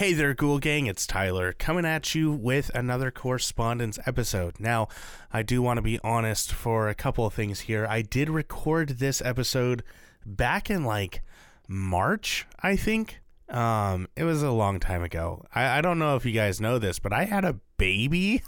Hey there, Ghoul Gang, it's Tyler coming at you with another correspondence episode. Now, I do want to be honest for a couple of things here. I did record this episode back in like March, I think. It was a long time ago. I don't know if you guys know this, but I had a baby.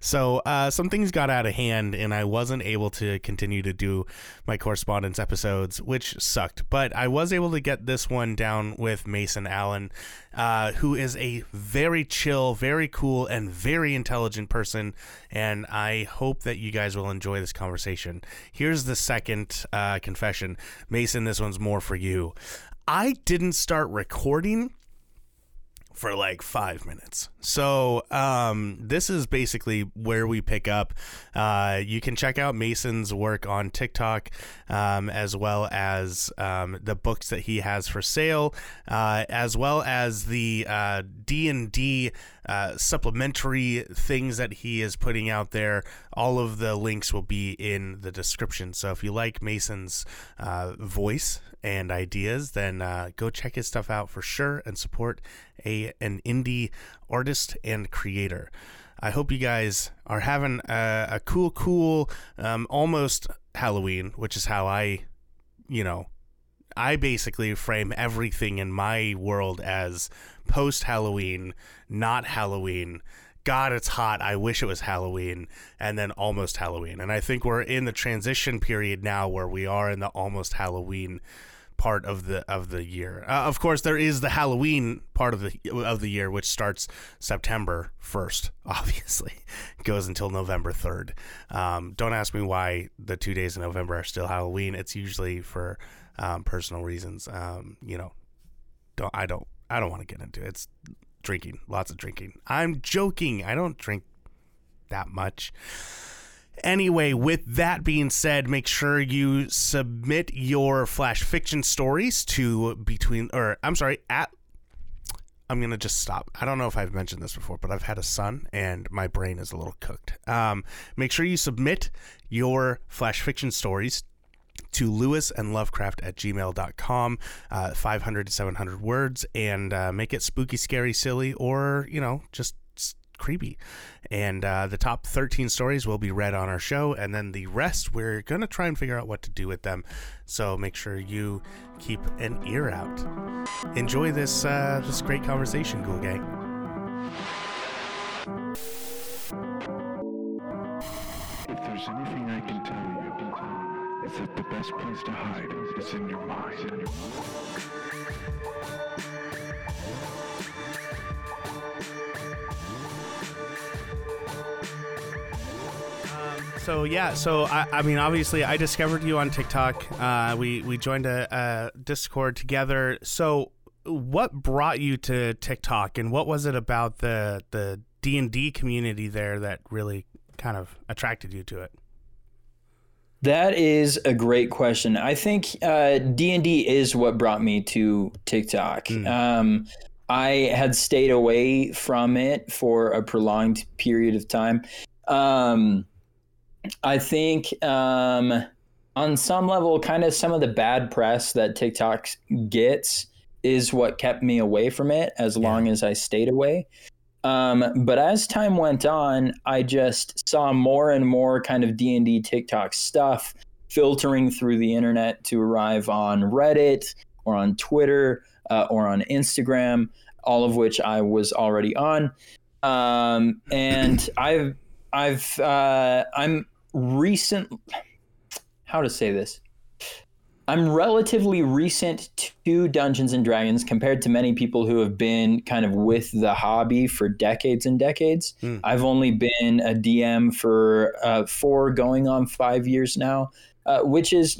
So some things got out of hand and I wasn't able to continue to do my correspondence episodes, which sucked. But I was able to get this one down with Mason Allen, who is a very chill, very cool, and very intelligent person. And I hope that you guys will enjoy this conversation. Here's the second confession. Mason, this one's more for you. I didn't start recording for like 5 minutes. So this is basically where we pick up. You can check out Mason's work on TikTok, as well as the books that he has for sale, as well as the D&D supplementary things that he is putting out there. All of the links will be in the description. So if you like Mason's voice and ideas, then go check his stuff out for sure and support an indie artist and creator. I hope you guys are having a cool almost Halloween, which is how I basically frame everything in my world as post-Halloween, not Halloween. God, it's hot. I wish it was Halloween, and then almost Halloween. And I think we're in the transition period now where we are in the almost Halloween part of the year. Of course, there is the Halloween part of the year, which starts September 1st, obviously. It goes until November 3rd. Don't ask me why the 2 days in November are still Halloween. It's usually for personal reasons. I don't want to get into it. It's drinking, lots of drinking. I'm joking. I don't drink that much. Anyway, with that being said, make sure you submit your flash fiction stories to I'm going to just stop. I don't know if I've mentioned this before, but I've had a son and my brain is a little cooked. Make sure you submit your flash fiction stories to Lewis and Lovecraft at gmail.com, 500 to 700 words, and make it spooky, scary, silly, or, just creepy. And the top 13 stories will be read on our show, and then the rest, we're going to try and figure out what to do with them. So make sure you keep an ear out. Enjoy this, this great conversation, Ghoul Gang. If there's anything I can tell you, is that the best place to hide is in your mind. So obviously I discovered you on TikTok. We joined a Discord together. So what brought you to TikTok, and what was it about the D&D community there that really kind of attracted you to it? That is a great question. I think D&D is what brought me to TikTok. I had stayed away from it for a prolonged period of time. I think on some level, kind of some of the bad press that TikTok gets is what kept me away from it as long as I stayed away. But as time went on, I just saw more and more kind of D&D TikTok stuff filtering through the internet to arrive on Reddit or on Twitter or on Instagram, all of which I was already on. And I'm relatively recent to Dungeons and Dragons compared to many people who have been kind of with the hobby for decades and decades. I've only been a DM for 4 going on 5 years now, which is,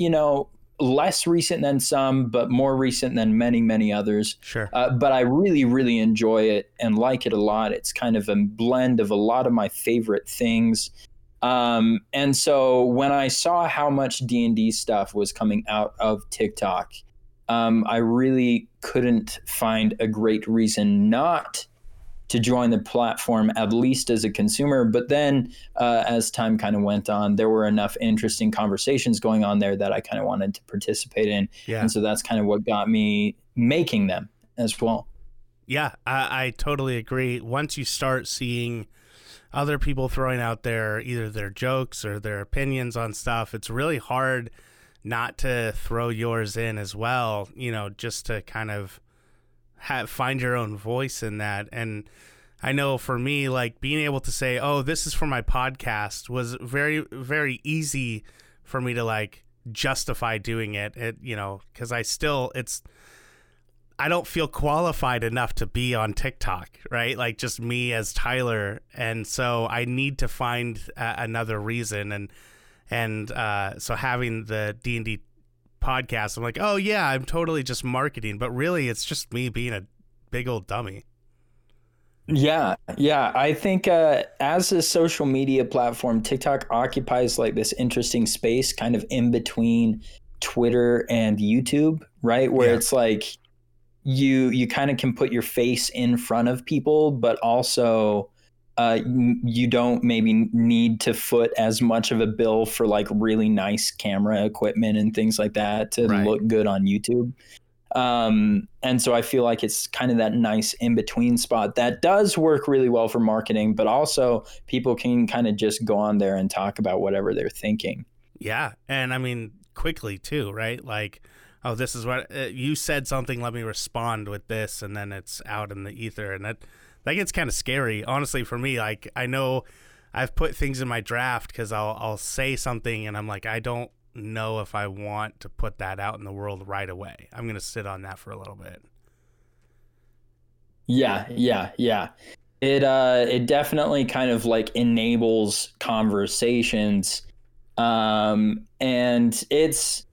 less recent than some, but more recent than many, many others. Sure. But I really, really enjoy it and like it a lot. It's kind of a blend of a lot of my favorite things. And so when I saw how much D&D stuff was coming out of TikTok, I really couldn't find a great reason not to join the platform, at least as a consumer. But then as time kind of went on, there were enough interesting conversations going on there that I kind of wanted to participate in. Yeah. And so that's kind of what got me making them as well. Yeah, I totally agree. Once you start seeing other people throwing out their either their jokes or their opinions on stuff, it's really hard not to throw yours in as well, you know, just to kind of find your own voice in that. And I know for me, like, being able to say, oh, this is for my podcast was very, very easy for me to, like, justify doing it, you know, because I don't feel qualified enough to be on TikTok, right? Like, just me as Tyler. And so I need to find another reason. And so having the D&D podcast, I'm like, oh, yeah, I'm totally just marketing. But really, it's just me being a big old dummy. Yeah. I think as a social media platform, TikTok occupies like this interesting space kind of in between Twitter and YouTube, right? Where it's like you kind of can put your face in front of people, but also you don't maybe need to foot as much of a bill for like really nice camera equipment and things like that to look good on YouTube. And so I feel like it's kind of that nice in-between spot that does work really well for marketing, but also people can kind of just go on there and talk about whatever they're thinking. Yeah. And I mean, quickly too, right? Like, oh, this is what you said something, let me respond with this. And then it's out in the ether. And that gets kind of scary, honestly, for me. Like, I know I've put things in my draft because I'll say something and I'm like, I don't know if I want to put that out in the world right away. I'm going to sit on that for a little bit. Yeah. It definitely kind of like enables conversations. And it's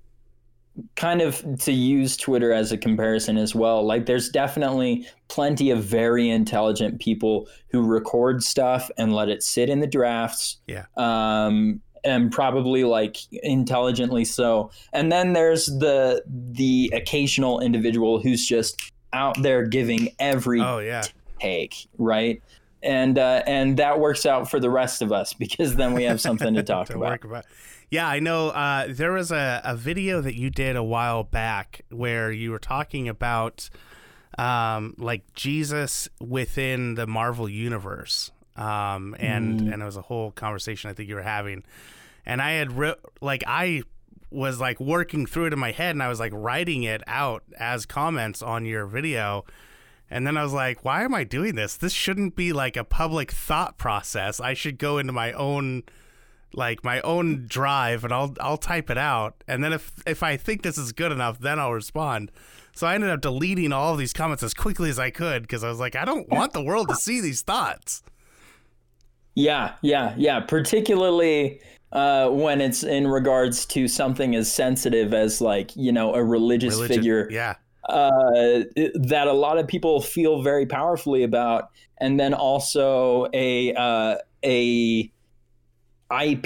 kind of, to use Twitter as a comparison as well, like there's definitely plenty of very intelligent people who record stuff and let it sit in the drafts. Yeah. And probably like intelligently so. And then there's the occasional individual who's just out there giving every take, right? And that works out for the rest of us because then we have something to talk about. Yeah, I know there was a video that you did a while back where you were talking about like Jesus within the Marvel universe. And it was a whole conversation I think you were having, and I had I was like working through it in my head, and I was like writing it out as comments on your video, and then I was like, why am I doing this? This shouldn't be like a public thought process. I should go into my own drive, and I'll type it out, and then if I think this is good enough, then I'll respond. So I ended up deleting all of these comments as quickly as I could because I was like, I don't want the world to see these thoughts. Yeah. Particularly when it's in regards to something as sensitive as like, you know, a religious figure that a lot of people feel very powerfully about. And then also an IP, I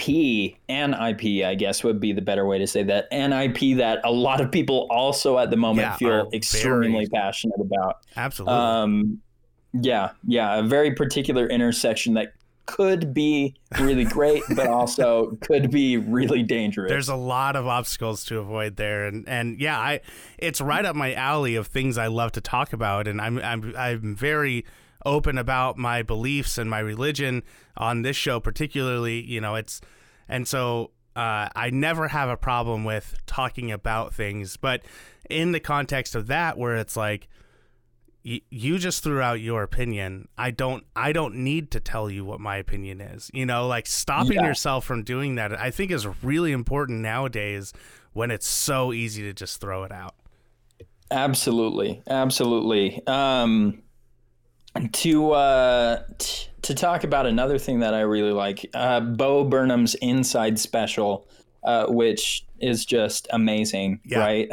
guess would be the better way to say that, an IP that a lot of people also at the moment feel extremely passionate about. Absolutely. Yeah. A very particular intersection that could be really great, but also could be really dangerous. There's a lot of obstacles to avoid there, and yeah, it's right up my alley of things I love to talk about, and I'm very open about my beliefs and my religion on this show, particularly. You know, so I never have a problem with talking about things, but in the context of that, where it's like, you just threw out your opinion. I don't need to tell you what my opinion is. You know, like stopping yourself from doing that, I think, is really important nowadays when it's so easy to just throw it out. Absolutely. To talk about another thing that I really like, Bo Burnham's Inside special, which is just amazing, right?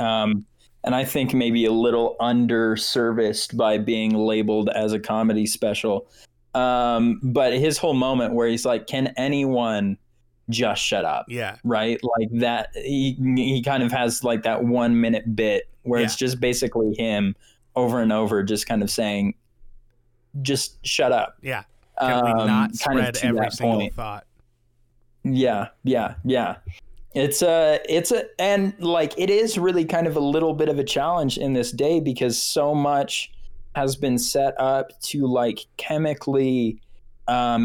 And I think maybe a little underserviced by being labeled as a comedy special. But his whole moment where he's like, can anyone just shut up? Yeah. Right. Like that. He kind of has like that 1 minute bit where it's just basically him over and over just kind of saying, just shut up. Yeah. Can we not spread every single thought? Yeah. It is really kind of a little bit of a challenge in this day because so much has been set up to like chemically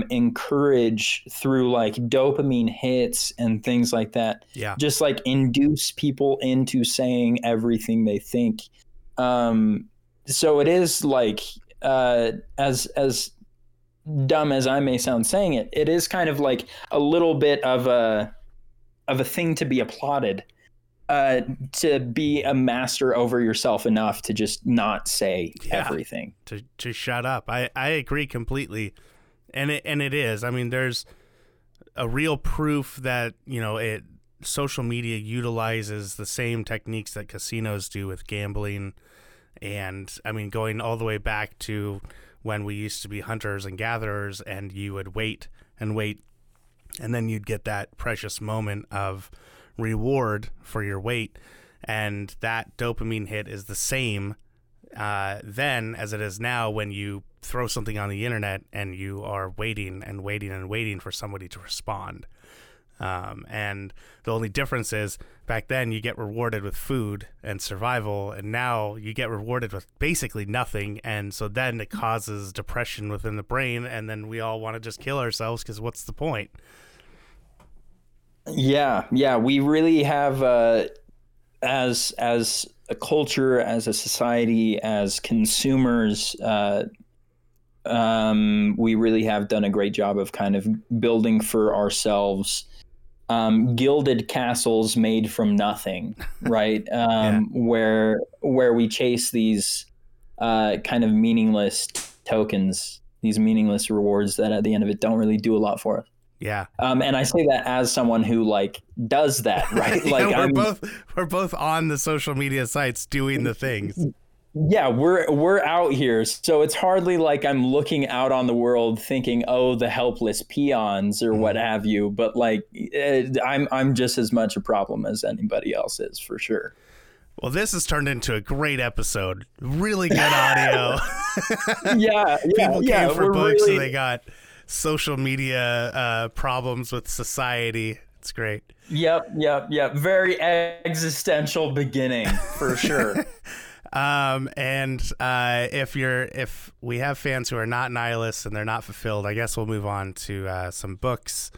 encourage through like dopamine hits and things like that. Yeah. Just like induce people into saying everything they think. So it is like as dumb as I may sound saying it, it is kind of like a little bit of a thing to be applauded, to be a master over yourself enough to just not say everything. To shut up. I agree completely. And it is. I mean, there's a real proof that, you know, social media utilizes the same techniques that casinos do with gambling. And I mean, going all the way back to when we used to be hunters and gatherers, and you would wait and wait, and then you'd get that precious moment of reward for your wait. And that dopamine hit is the same then as it is now when you throw something on the internet and you are waiting and waiting and waiting for somebody to respond. And the only difference is back then you get rewarded with food and survival, and now you get rewarded with basically nothing. And so then it causes depression within the brain, and then we all want to just kill ourselves because what's the point? Yeah. We really have, as a culture, as a society, as consumers, we really have done a great job of kind of building for ourselves gilded castles made from nothing, right? Where we chase these kind of meaningless tokens, these meaningless rewards that at the end of it don't really do a lot for us. Yeah. And I say that as someone who like does that, right? Like we're both on the social media sites doing the things. Yeah, we're out here. So it's hardly like I'm looking out on the world thinking, oh, the helpless peons or what have you. But like I'm just as much a problem as anybody else is, for sure. Well, this has turned into a great episode. Really good audio. People came for books really... and they got social media problems with society. It's great. Yep. Very existential beginning, for sure. If we have fans who are not nihilists and they're not fulfilled, I guess we'll move on to some books.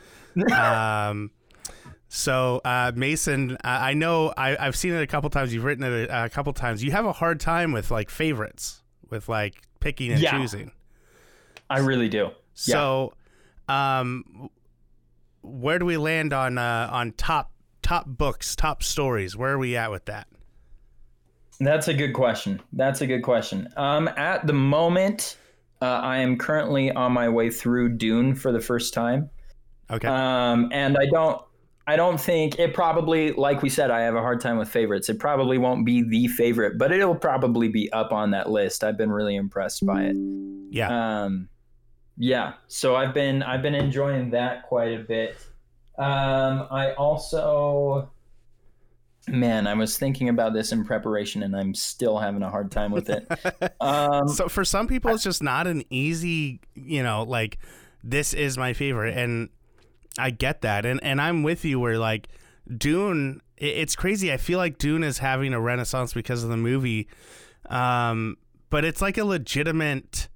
So Mason, I know I've seen it a couple times. You've written it a couple times. You have a hard time with like favorites, with like picking and choosing. I really do. So, where do we land on top books, top stories? Where are we at with that? That's a good question. At the moment, I am currently on my way through Dune for the first time. Okay. And I don't think it probably, like we said, I have a hard time with favorites. It probably won't be the favorite, but it'll probably be up on that list. I've been really impressed by it. Yeah. Yeah. So I've been enjoying that quite a bit. I also. Man, I was thinking about this in preparation, and I'm still having a hard time with it. So for some people, it's just not an easy, you know, like, this is my favorite, and I get that. And I'm with you where, like, Dune, it's crazy. I feel like Dune is having a renaissance because of the movie, but it's like a legitimate,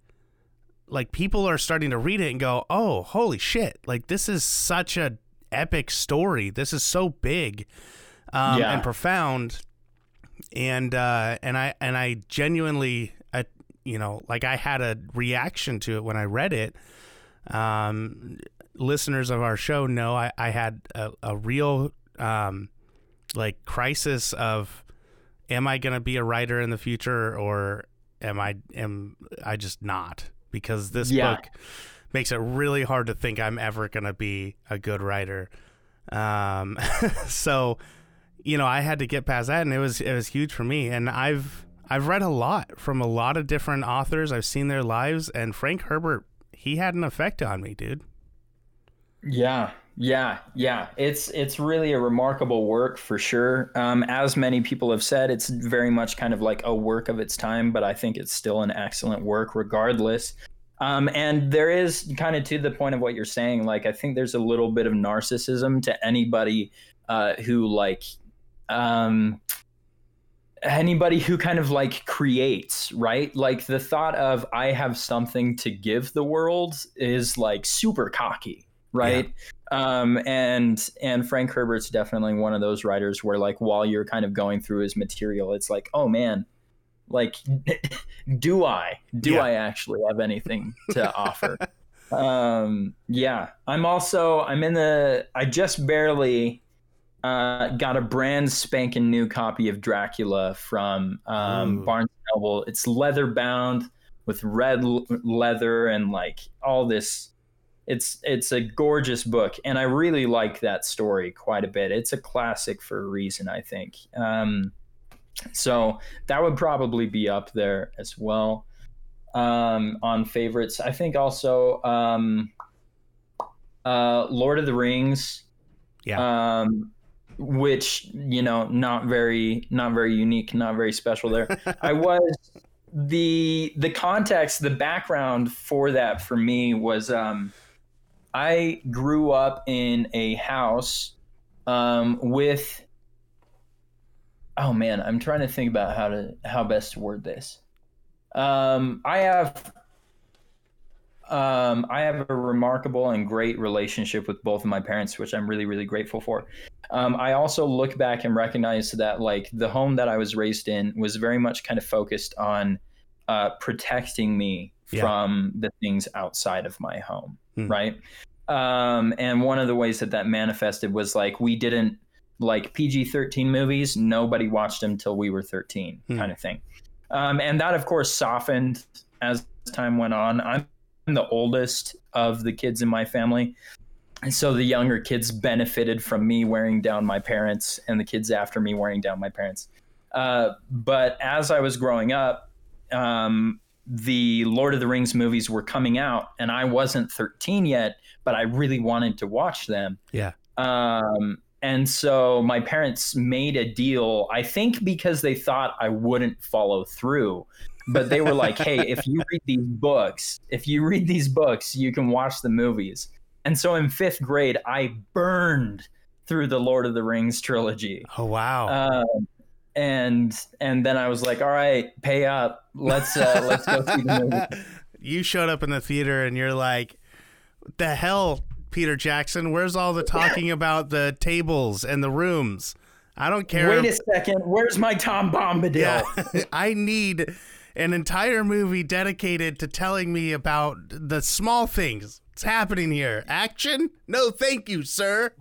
like, people are starting to read it and go, oh, holy shit, like, this is such an epic story. This is so big. And profound, and I genuinely, you know, like I had a reaction to it when I read it. Listeners of our show know I had a real like crisis of, am I gonna be a writer in the future, or am I just not? Because this book makes it really hard to think I'm ever gonna be a good writer. So. You know, I had to get past that, and it was huge for me. And I've read a lot from a lot of different authors. I've seen their lives, and Frank Herbert, he had an effect on me, dude. Yeah. It's really a remarkable work, for sure. As many people have said, it's very much kind of like a work of its time, but I think it's still an excellent work regardless. And there is kind of, to the point of what you're saying, like, I think there's a little bit of narcissism to anybody who like anybody who kind of like creates, right? Like the thought of I have something to give the world is like super cocky, right? Yeah. And Frank Herbert's definitely one of those writers where like while you're kind of going through his material, it's like, oh man, like do I actually have anything to offer? Yeah. I just barely got a brand spanking new copy of Dracula from Barnes & Noble. It's leather bound with red leather and like all this. It's a gorgeous book, and I really like that story quite a bit. It's a classic for a reason, I think. So that would probably be up there as well on favorites. I think also Lord of the Rings. Yeah. Which, you know, not very unique, not very special there. I was the context, the background for that for me was I grew up in a house with, oh man, I'm trying to think about how best to word this. I have a remarkable and great relationship with both of my parents, which I'm really, really grateful for. I also look back and recognize that like the home that I was raised in was very much kind of focused on protecting me from the things outside of my home. Right. And one of the ways that manifested was like, we didn't like PG-13 movies. Nobody watched them till we were 13 kind of thing. And that of course softened as time went on. I'm the oldest of the kids in my family. And so the younger kids benefited from me wearing down my parents and the kids after me wearing down my parents. But as I was growing up, the Lord of the Rings movies were coming out and I wasn't 13 yet, but I really wanted to watch them. Yeah. And so my parents made a deal, I think because they thought I wouldn't follow through. But they were like, hey, if you read these books, you can watch the movies. And so in fifth grade, I burned through the Lord of the Rings trilogy. Oh, wow. And then I was like, all right, pay up. Let's go see the movie. You showed up in the theater and you're like, what the hell, Peter Jackson? Where's all the talking about the tables and the rooms? I don't care. Wait a second. Where's my Tom Bombadil? Yeah. I need an entire movie dedicated to telling me about the small things. What's happening here? Action? No, thank you, sir.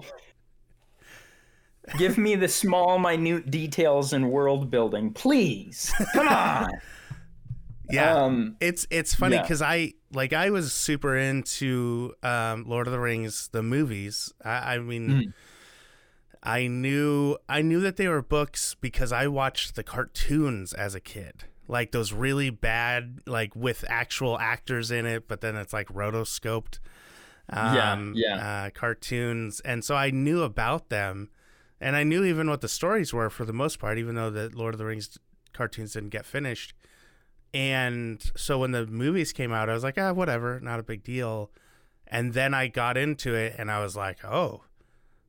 Give me the small, minute details in world building, please. Come on. Yeah, it's funny because I was super into Lord of the Rings, the movies. I mean. I knew that they were books because I watched the cartoons as a kid. Like those really bad, like with actual actors in it, but then it's like rotoscoped cartoons. And so I knew about them, and I knew even what the stories were for the most part, even though the Lord of the Rings cartoons didn't get finished. And so when the movies came out, I was like, whatever, not a big deal. And then I got into it and I was like, oh,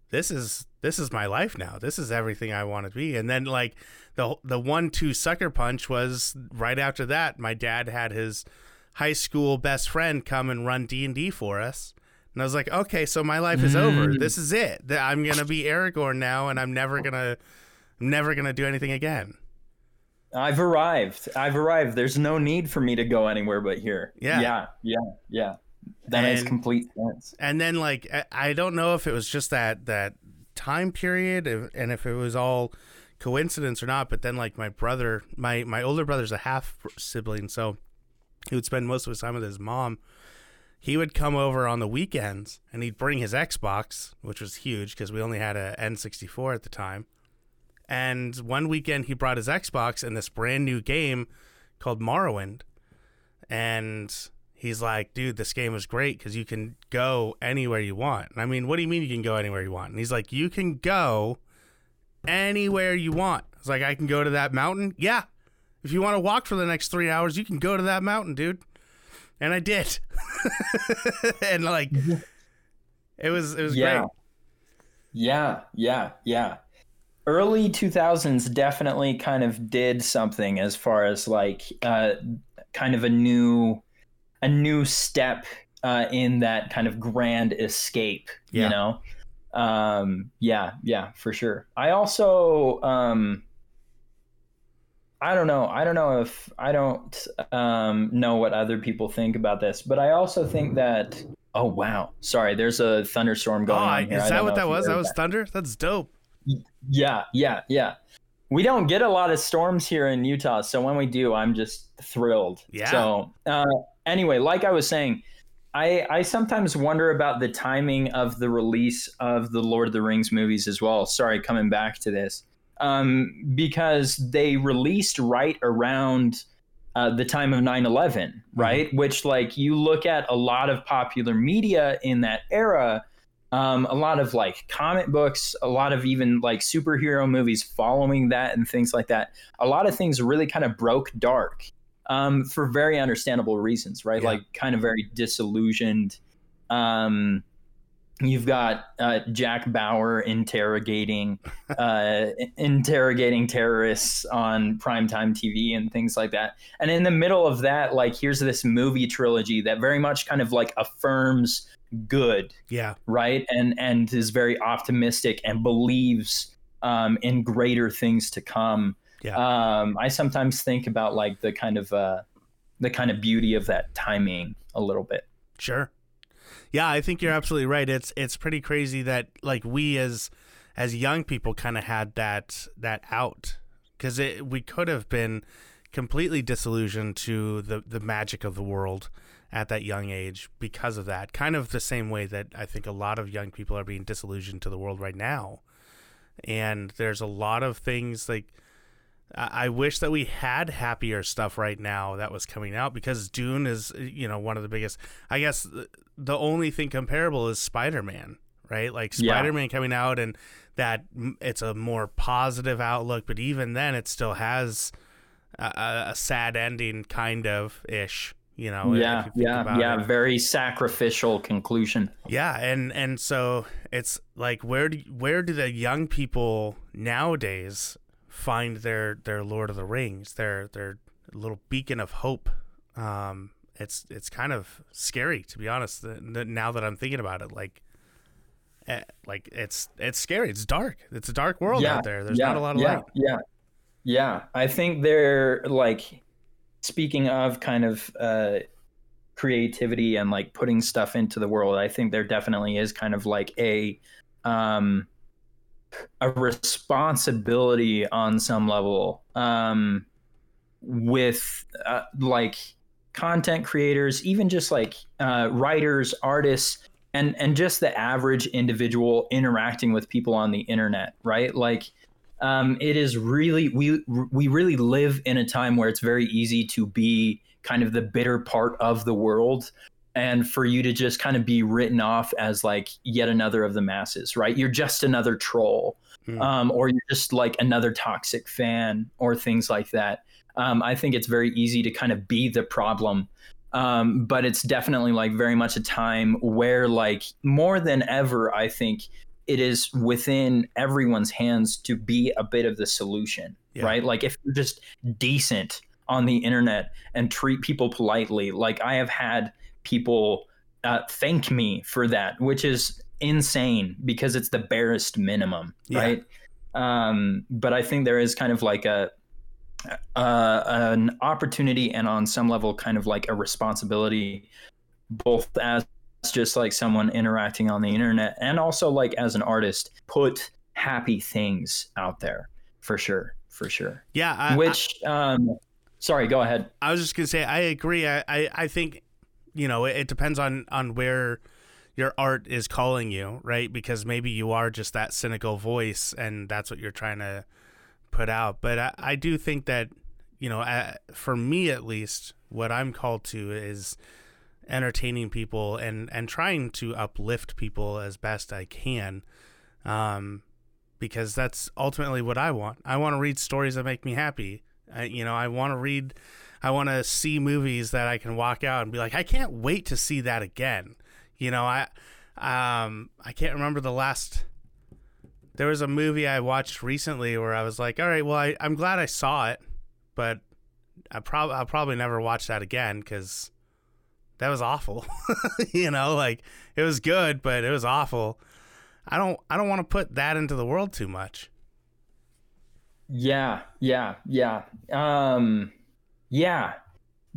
this is my life now. This is everything I want to be. And then like the 1-2 sucker punch was right after that. My dad had his high school best friend come and run D&D for us. And I was like, okay, so my life is over. This is it. I'm going to be Aragorn now. And I'm never going to do anything again. I've arrived. There's no need for me to go anywhere but here. Yeah. That makes complete sense. And then like, I don't know if it was just that time period and if it was all coincidence or not, but then like my brother, my older brother's a half sibling, so he would spend most of his time with his mom. He would come over on the weekends and he'd bring his Xbox, which was huge because we only had a N64 at the time. And one weekend he brought his Xbox and this brand new game called Morrowind, and he's like, dude, this game is great because you can go anywhere you want. And I mean, what do you mean you can go anywhere you want? And he's like, you can go anywhere you want. I was like, I can go to that mountain? Yeah. If you want to walk for the next 3 hours, you can go to that mountain, dude. And I did. And like, it was great. Yeah. early 2000s definitely kind of did something as far as like kind of a new step in that kind of grand escape, yeah. You know? Yeah, for sure. I also, I don't know what other people think about this, but I also think that, oh, wow. Sorry. There's a thunderstorm going on here. Is that what that was? That was thunder? That's dope. Yeah. We don't get a lot of storms here in Utah, so when we do, I'm just thrilled. Yeah. So anyway, like I was saying, I sometimes wonder about the timing of the release of the Lord of the Rings movies as well. Sorry, coming back to this. Because they released right around the time of 9/11, right? Mm-hmm. Which, like, you look at a lot of popular media in that era, a lot of like comic books, a lot of even like superhero movies following that and things like that. A lot of things really kind of broke dark for very understandable reasons, right? Yeah. Like kind of very disillusioned. You've got Jack Bauer interrogating terrorists on primetime TV and things like that. And in the middle of that, like here's this movie trilogy that very much kind of like affirms good, yeah, right, and is very optimistic and believes in greater things to come. Yeah. I sometimes think about like the kind of beauty of that timing a little bit. Sure. Yeah, I think you're absolutely right. It's pretty crazy that like we as young people kind of had that out, because we could have been completely disillusioned to the magic of the world at that young age because of that, kind of the same way that I think a lot of young people are being disillusioned to the world right now. And there's a lot of things like I wish that we had happier stuff right now that was coming out, because Dune is, you know, one of the biggest, I guess the only thing comparable is Spider-Man, right? Like Spider-Man, yeah, coming out, and that it's a more positive outlook, but even then it still has a sad ending kind of ish. You know, yeah, very sacrificial conclusion. Yeah, and so it's like, where do the young people nowadays find their Lord of the Rings, their little beacon of hope? It's kind of scary, to be honest. Now that I'm thinking about it, like it's scary. It's dark. It's a dark world, yeah, out there. There's not a lot of light. Yeah. I think they're like, speaking of kind of creativity and like putting stuff into the world, I think there definitely is kind of like a responsibility on some level with like content creators, even just like writers, artists, and just the average individual interacting with people on the internet, right? Like, it is really, we really live in a time where it's very easy to be kind of the bitter part of the world, and for you to just kind of be written off as like yet another of the masses, right? You're just another troll, or you're just like another toxic fan or things like that. I think it's very easy to kind of be the problem. But it's definitely like very much a time where like more than ever, I think, it is within everyone's hands to be a bit of the solution, yeah, right? Like if you're just decent on the internet and treat people politely, like I have had people thank me for that, which is insane because it's the barest minimum, yeah, right? But I think there is kind of like an opportunity, and on some level kind of like a responsibility, both as just like someone interacting on the internet and also like as an artist, put happy things out there for sure. Yeah. Sorry, go ahead. I was just going to say, I agree. I think, you know, it depends on where your art is calling you, right? Because maybe you are just that cynical voice and that's what you're trying to put out. But I do think that, you know, for me at least, what I'm called to is entertaining people and trying to uplift people as best I can, because that's ultimately what I want. I want to read stories that make me happy. I want to see movies that I can walk out and be like, I can't wait to see that again. You know, I can't remember the last There was a movie I watched recently where I was like, all right, well, I'm glad I saw it, but I'll probably never watch that again because that was awful. You know, like it was good, but it was awful. I don't want to put that into the world too much. Yeah. Yeah.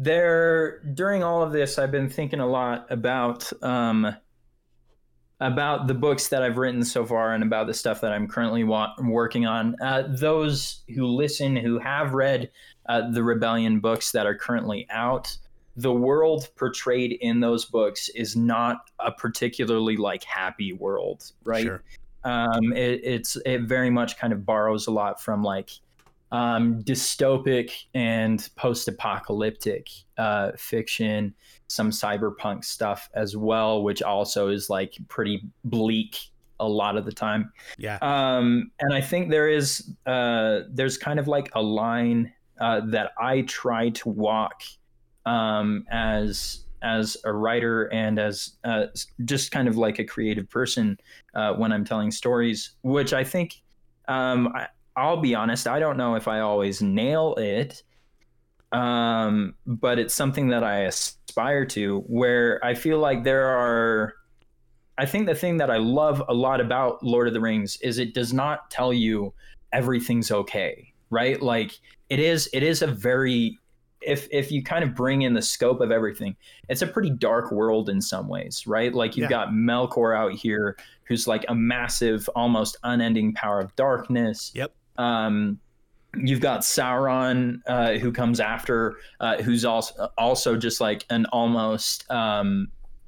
During all of this, I've been thinking a lot about the books that I've written so far and about the stuff that I'm currently working on. Those who listen, who have read the Rebellion books that are currently out, the world portrayed in those books is not a particularly like happy world, right? Sure. It very much kind of borrows a lot from like dystopic and post-apocalyptic fiction, some cyberpunk stuff as well, which also is like pretty bleak a lot of the time. Yeah. And I think there's kind of like a line that I try to walk as a writer and as just kind of like a creative person when I'm telling stories, which I think I'll be honest, I don't know if I always nail it, but it's something that I aspire to, where I feel like I think the thing that I love a lot about Lord of the Rings is it does not tell you everything's okay, right? Like it is a very, if you kind of bring in the scope of everything, it's a pretty dark world in some ways, right? Like you've got Melkor out here, who's like a massive, almost unending power of darkness. Yep. You've got Sauron, who comes after, who's also just like an almost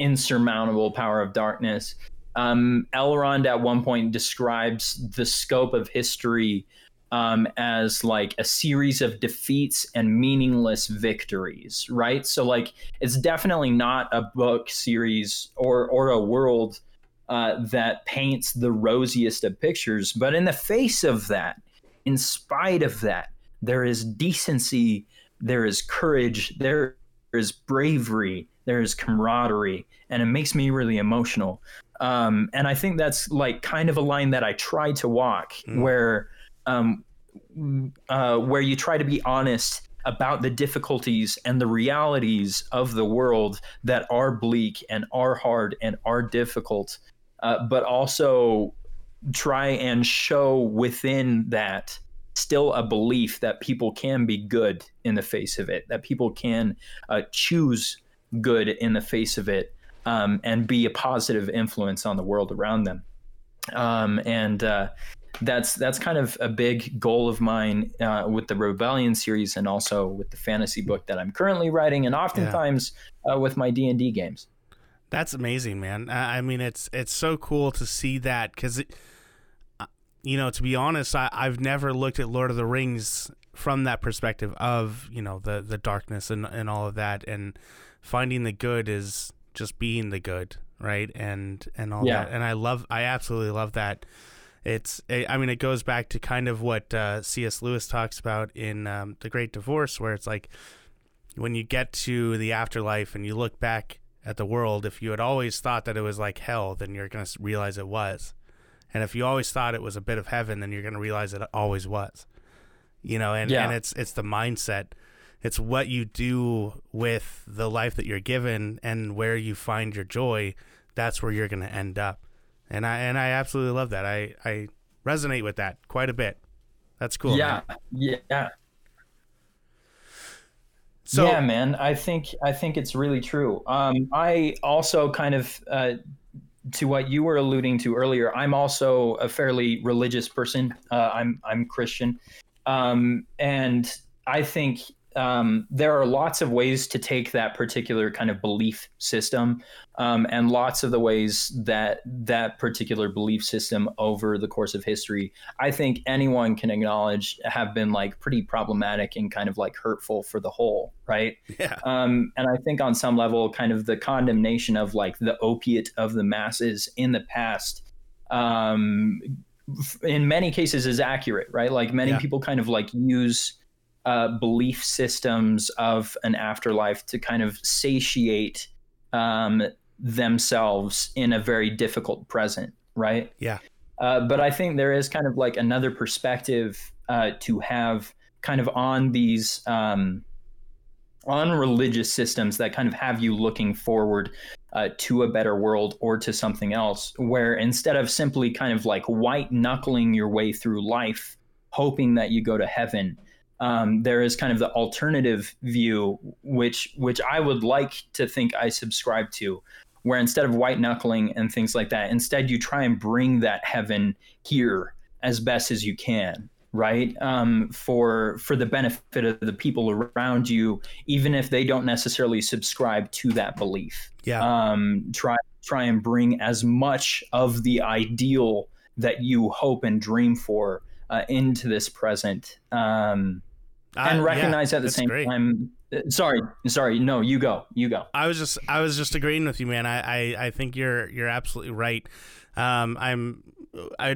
insurmountable power of darkness. Elrond at one point describes the scope of history as like a series of defeats and meaningless victories, right? So like it's definitely not a book series or a world that paints the rosiest of pictures. But in the face of that, in spite of that, there is decency, there is courage, there is bravery, there is camaraderie, and it makes me really emotional. And I think that's like kind of a line that I try to walk, where you try to be honest about the difficulties and the realities of the world that are bleak and are hard and are difficult, but also try and show within that still a belief that people can be good in the face of it, that people can choose good in the face of it, and be a positive influence on the world around them. That's kind of a big goal of mine with the Rebellion series and also with the fantasy book that I'm currently writing, and oftentimes with my D&D games. That's amazing, man. I mean, it's so cool to see that because, you know, to be honest, I've never looked at Lord of the Rings from that perspective of, you know, the darkness and all of that, and finding the good is just being the good, right? And all that. And I absolutely love that. It goes back to kind of what C.S. Lewis talks about in The Great Divorce, where it's like when you get to the afterlife and you look back at the world, if you had always thought that it was like hell, then you're going to realize it was. And if you always thought it was a bit of heaven, then you're going to realize it always was. You know, and it's the mindset. It's what you do with the life that you're given and where you find your joy. That's where you're going to end up. And I absolutely love that. I resonate with that quite a bit. That's cool. Yeah. Man. Yeah. So, yeah, man, I think it's really true. I also kind of, to what you were alluding to earlier, I'm also a fairly religious person. I'm Christian. And I think, there are lots of ways to take that particular kind of belief system, and lots of the ways that that particular belief system over the course of history, I think anyone can acknowledge have been like pretty problematic and kind of like hurtful for the whole, right? Yeah. And I think on some level, kind of the condemnation of like the opiate of the masses in the past, in many cases is accurate, right? Like many people kind of like use belief systems of an afterlife to kind of satiate themselves in a very difficult present, right? Yeah. But I think there is kind of like another perspective to have kind of on these on religious systems that kind of have you looking forward to a better world or to something else, where instead of simply kind of like white knuckling your way through life, hoping that you go to heaven, there is kind of the alternative view, which I would like to think I subscribe to, where instead of white knuckling and things like that, instead you try and bring that heaven here as best as you can, right? For the benefit of the people around you, even if they don't necessarily subscribe to that belief. Yeah. Try and bring as much of the ideal that you hope and dream for into this present. And recognize at the same time. Sorry. No, you go. I was just agreeing with you, man. I think you're absolutely right.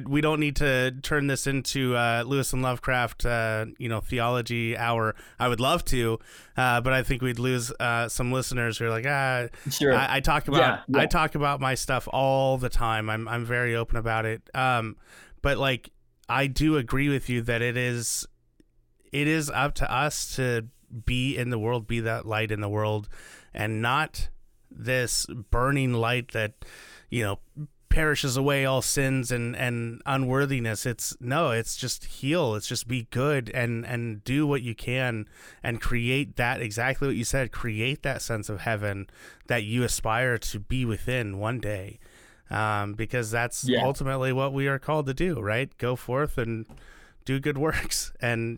We don't need to turn this into Lewis and Lovecraft, theology hour. I would love to, but I think we'd lose some listeners who are like, sure. I talk about I talk about my stuff all the time. I'm very open about it. But like, I do agree with you that it is up to us to be in the world, be that light in the world, and not this burning light that, perishes away all sins and unworthiness. It's just heal. It's just be good and do what you can and create that, exactly what you said, create that sense of heaven that you aspire to be within one day. Because that's ultimately what we are called to do, right? Go forth and do good works and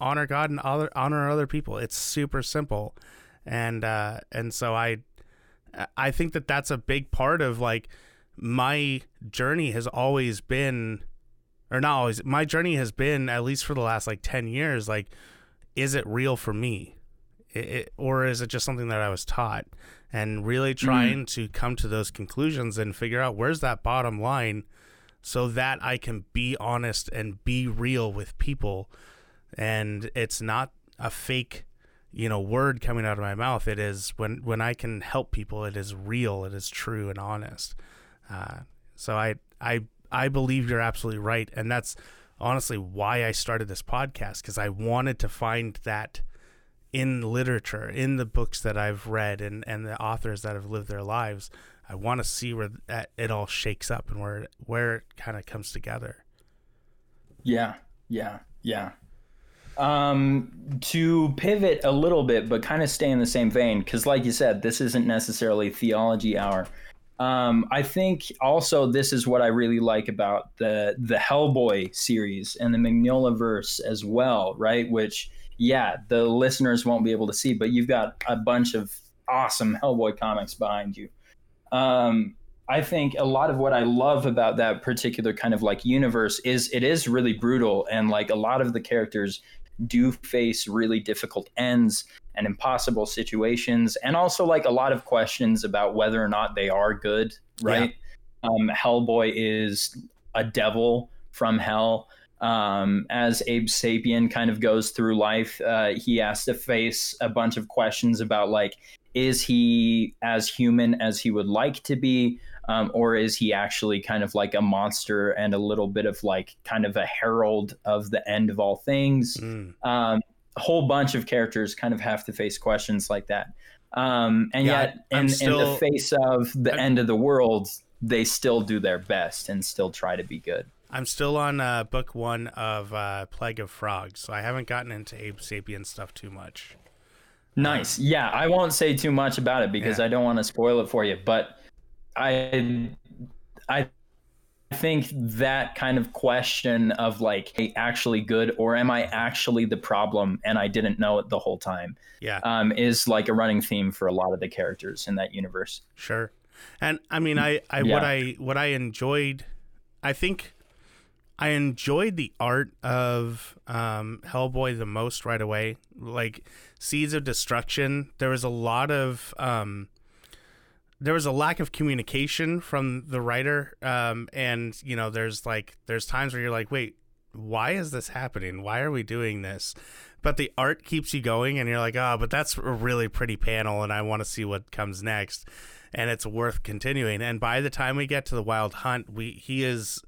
honor God and honor other people. It's super simple. And so I think that that's a big part of like my journey has been, at least for the last like 10 years, like, is it real for me? Or is it just something that I was taught? And really trying to come to those conclusions and figure out where's that bottom line so that I can be honest and be real with people. And it's not a fake word coming out of my mouth. It is when I can help people, it is real, it is true and honest. So I believe you're absolutely right. And that's honestly why I started this podcast, because I wanted to find that in literature, in the books that I've read and the authors that have lived their lives. I want to see where it all shakes up and where it kind of comes together. Yeah. To pivot a little bit, but kind of stay in the same vein, because like you said, this isn't necessarily theology hour. I think also this is what I really like about the Hellboy series and the Mignola-verse as well, right? Which, the listeners won't be able to see, but you've got a bunch of awesome Hellboy comics behind you. I think a lot of what I love about that particular kind of like universe is it is really brutal, and like a lot of the characters do face really difficult ends and impossible situations, and also like a lot of questions about whether or not they are good, right? Yeah. Hellboy is a devil from hell. As Abe Sapien kind of goes through life, he has to face a bunch of questions about like, is he as human as he would like to be, or is he actually kind of like a monster and a little bit of like kind of a herald of the end of all things? A whole bunch of characters kind of have to face questions like that. Yet in the face of the end of the world, they still do their best and still try to be good. I'm still on book one of Plague of Frogs, so I haven't gotten into Abe Sapien stuff too much. Nice. Yeah, I won't say too much about it because I don't want to spoil it for you, but I think that kind of question of like, hey, actually good, or am I actually the problem and I didn't know it the whole time, is like a running theme for a lot of the characters in that universe. Sure. And I mean, what I enjoyed, I think I enjoyed the art of Hellboy the most right away. Like Seeds of Destruction, there was a lot of there was a lack of communication from the writer, and there's times where you're like, wait, why is this happening? Why are we doing this? but the art keeps you going and you're like, oh, but that's a really pretty panel and I want to see what comes next. And it's worth continuing. And by the time we get to the Wild Hunt, he's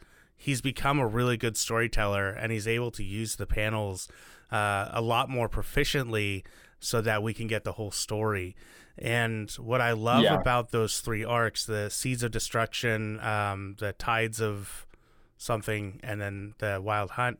become a really good storyteller, and he's able to use the panels a lot more proficiently so that we can get the whole story. And what I love about those three arcs, the Seeds of Destruction, the Tides of something, and then the Wild Hunt,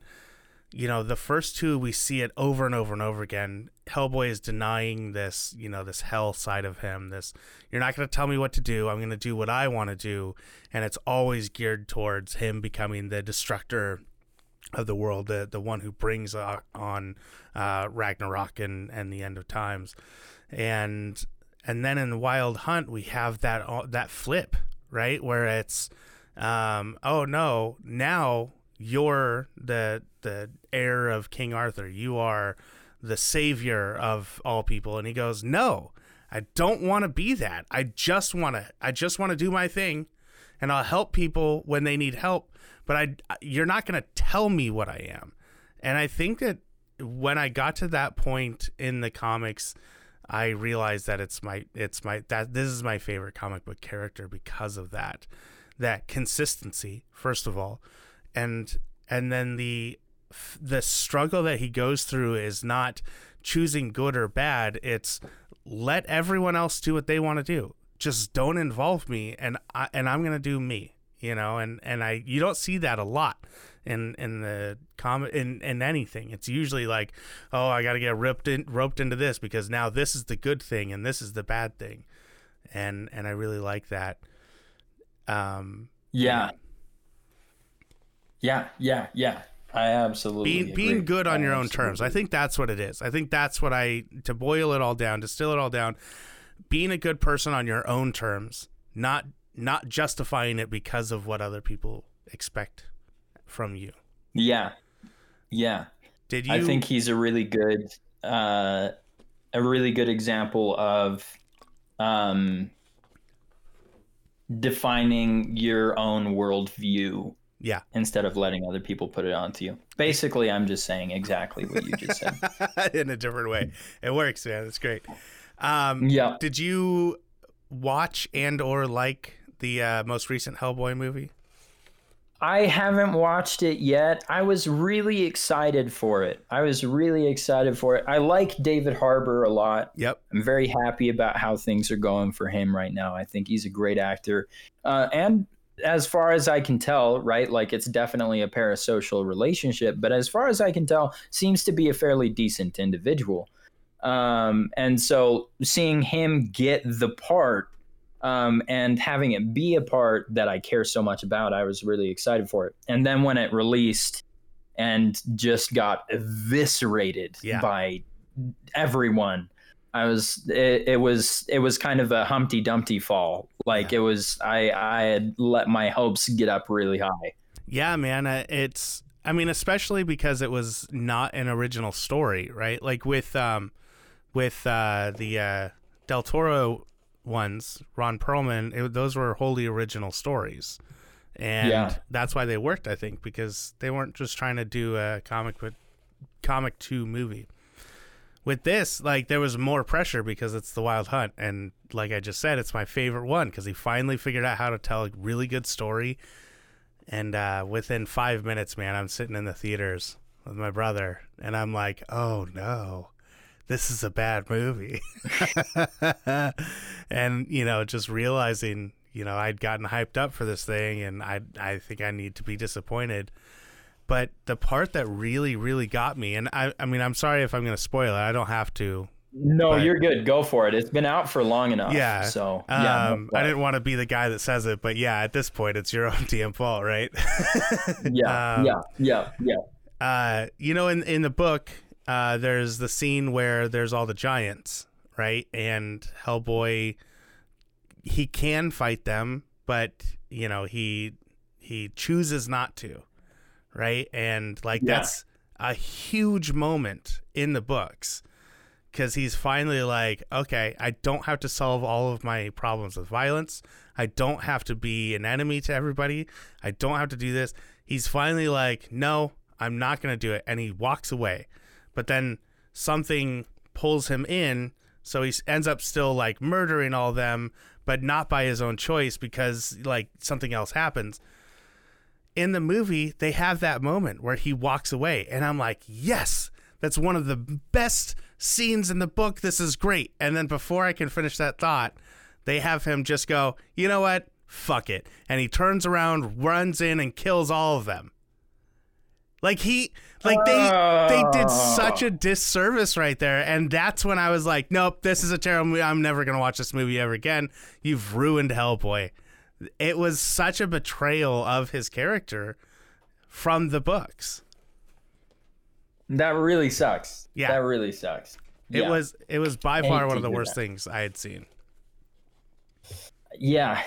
you know, the first two, we see it over and over and over again. Hellboy is denying this, you know, this hell side of him, this, you're not going to tell me what to do. I'm going to do what I want to do. And it's always geared towards him becoming the destructor of the world, the one who brings on Ragnarok and the end of times. And then in Wild Hunt, we have that flip, right? Where it's, oh no, now you're the heir of King Arthur. You are the savior of all people. And he goes, no, I don't want to be that. I just want to do my thing, and I'll help people when they need help. But you're not going to tell me what I am. And I think that when I got to that point in the comics, I realized that this is my favorite comic book character because of that consistency, first of all. And then the struggle that he goes through is not choosing good or bad. It's let everyone else do what they want to do. Just don't involve me, and I'm gonna do me. You know, and you don't see that a lot in the comic in anything. It's usually like, oh, I got to get roped into this because now this is the good thing and this is the bad thing, and I really like that. Yeah. You know, yeah. I absolutely being good on your own terms. I think that's what it is. I think that's what to boil it all down, distill it all down. Being a good person on your own terms, not justifying it because of what other people expect from you. Yeah. I think he's a really good example of defining your own worldview. Yeah. Instead of letting other people put it onto you. Basically, I'm just saying exactly what you just said. In a different way. It works, man. That's great. Yeah. Did you watch and or like the most recent Hellboy movie? I haven't watched it yet. I was really excited for it. I like David Harbour a lot. Yep. I'm very happy about how things are going for him right now. I think he's a great actor. And as far as I can tell, right, like it's definitely a parasocial relationship, but as far as I can tell, seems to be a fairly decent individual. And so seeing him get the part and having it be a part that I care so much about, I was really excited for it. And then when it released and just got eviscerated by everyone, it was kind of a Humpty Dumpty fall. Like it was, I had let my hopes get up really high. Yeah, man. Especially because it was not an original story, right? Like with the Del Toro ones, Ron Perlman, those were wholly original stories. And that's why they worked, I think, because they weren't just trying to do a comic to movie. With this, like, there was more pressure because it's the Wild Hunt. And like I just said, it's my favorite one because he finally figured out how to tell a really good story. And within 5 minutes, man, I'm sitting in the theaters with my brother and I'm like, oh, no, this is a bad movie. And, you know, just realizing, you know, I'd gotten hyped up for this thing and I think I need to be disappointed. But the part that really, really got me, and I'm sorry if I'm going to spoil it. I don't have to. No, you're good. Go for it. It's been out for long enough. Yeah. So I didn't want to be the guy that says it, but yeah, at this point, it's your own damn fault, right? Yeah. You know, in the book, there's the scene where there's all the giants, right? And Hellboy, he can fight them, but you know, he chooses not to. Right. And like, that's a huge moment in the books because he's finally like, OK, I don't have to solve all of my problems with violence. I don't have to be an enemy to everybody. I don't have to do this. He's finally like, no, I'm not going to do it. And he walks away. But then something pulls him in, so he ends up still like murdering all them, but not by his own choice because like something else happens. In the movie, they have that moment where he walks away, and I'm like, yes, that's one of the best scenes in the book. This is great. And then before I can finish that thought, they have him just go, you know what? Fuck it. And he turns around, runs in, and kills all of them. Like they did such a disservice right there. And that's when I was like, nope, this is a terrible movie. I'm never going to watch this movie ever again. You've ruined Hellboy. It was such a betrayal of his character from the books. That really sucks. Yeah. That really sucks. Yeah. It was by far one of the worst things I had seen. Yeah.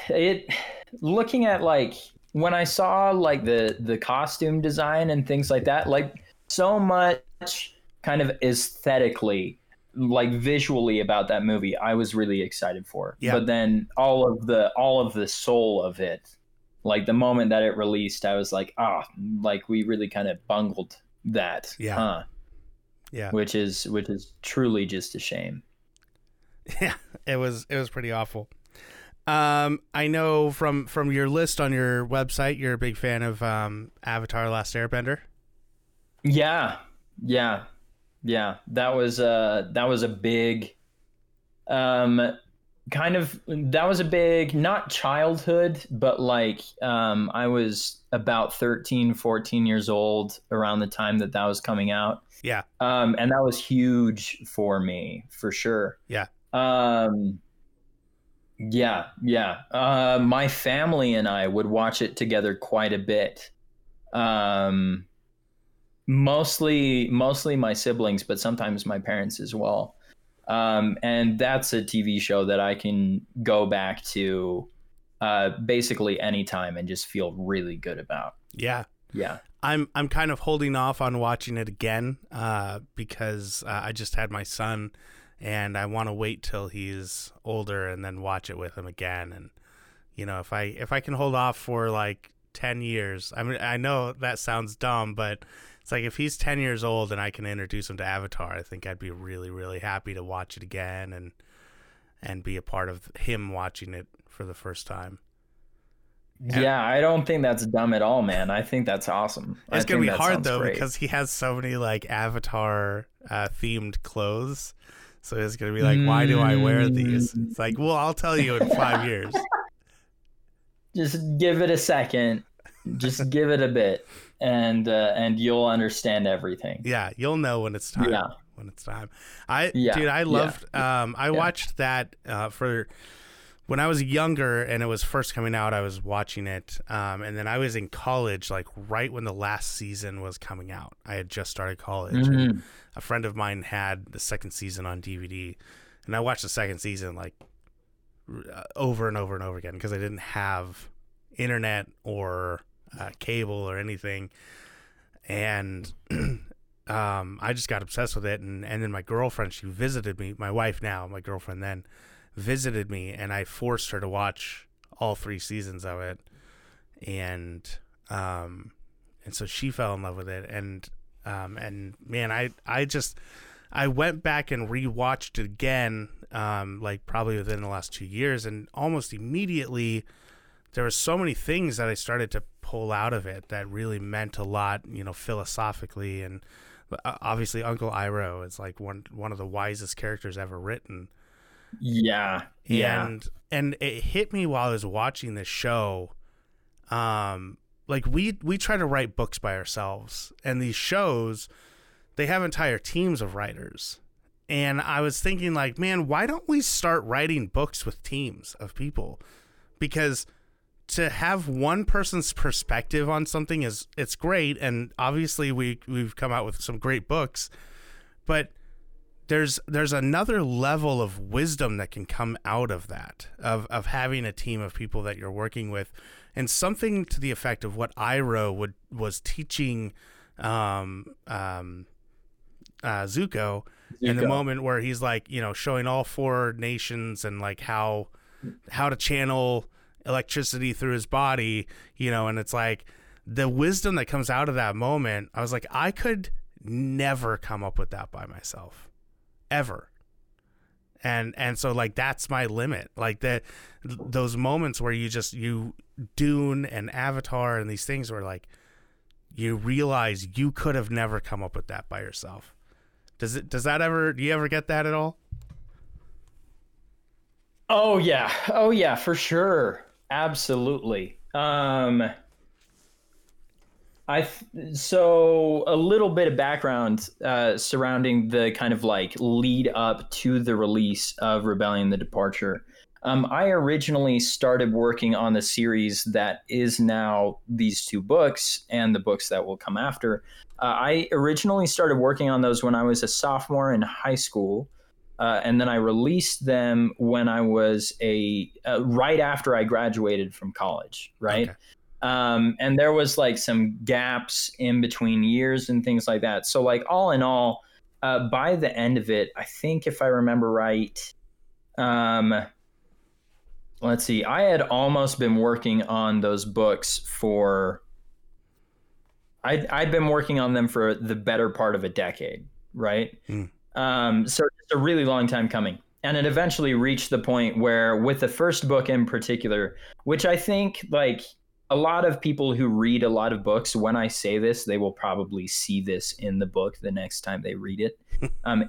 Looking at like when I saw like the costume design and things like that, like so much kind of aesthetically, like visually about that movie, I was really excited for. Yeah. But then all of the soul of it, like the moment that it released, I was like, like we really kind of bungled that. Yeah. Huh? Yeah. Which is truly just a shame. Yeah. It was pretty awful. I know from your list on your website, you're a big fan of Avatar: Last Airbender. Yeah. Yeah. Yeah. That was a big not childhood, but like I was about 13, 14 years old around the time that was coming out. Yeah. And that was huge for me, for sure. Yeah. Yeah. My family and I would watch it together quite a bit. Mostly my siblings, but sometimes my parents as well. And that's a TV show that I can go back to basically any time and just feel really good about. Yeah. Yeah. I'm kind of holding off on watching it again because I just had my son. And I want to wait till he's older and then watch it with him again. And, you know, if I can hold off for like 10 years, I mean, I know that sounds dumb, but it's like if he's 10 years old and I can introduce him to Avatar, I think I'd be really, really happy to watch it again and be a part of him watching it for the first time. Yeah, I don't think that's dumb at all, man. I think that's awesome. It's going to be hard, though, because he has so many like Avatar themed clothes. So it's going to be like, why do I wear these? It's like, well, I'll tell you in 5 years. Just give it a second. Just give it a bit. And you'll understand everything. Yeah. You'll know when it's time. Yeah. When it's time. I watched that for when I was younger and it was first coming out, I was watching it. And then I was in college, like right when the last season was coming out. I had just started college. Mm-hmm. And a friend of mine had the second season on DVD, and I watched the second season like over and over and over again because I didn't have internet or cable or anything. And I just got obsessed with it. And then my girlfriend, she visited me, my wife now, my girlfriend then visited me, and I forced her to watch all 3 seasons of it. And so she fell in love with it. And man, I went back and rewatched it again, like probably within the last 2 years, and almost immediately there were so many things that I started to pull out of it that really meant a lot, you know, philosophically. And obviously Uncle Iroh is like one of the wisest characters ever written. Yeah. And it hit me while I was watching this show, like we try to write books by ourselves, and these shows, they have entire teams of writers. And I was thinking like, man, why don't we start writing books with teams of people? Because to have one person's perspective on something it's great. And obviously we've come out with some great books, but there's another level of wisdom that can come out of that, of having a team of people that you're working with. And something to the effect of what Iroh was teaching Zuko in the moment where he's like, you know, showing all 4 nations and like how to channel electricity through his body, you know, and it's like the wisdom that comes out of that moment. I was like, I could never come up with that by myself, ever. And so like that's my limit. Like that, those moments where you just Dune and Avatar and these things where like you realize you could have never come up with that by yourself. Do you ever get that at all? Oh yeah, for sure. Absolutely. So a little bit of background surrounding the kind of like lead up to the release of Rebellion the Departure. I originally started working on the series that is now these two books and the books that will come after. I originally started working on those when I was a sophomore in high school. And then I released them when I was right after I graduated from college. Right. Okay. And there was like some gaps in between years and things like that. So like all in all, by the end of it, I think if I remember right, let's see, I had almost been working on those books for, I'd been working on them for the better part of a decade. Right. Mm. So it's a really long time coming. And it eventually reached the point where with the first book in particular, which I think like a lot of people who read a lot of books, when I say this, they will probably see this in the book the next time they read it.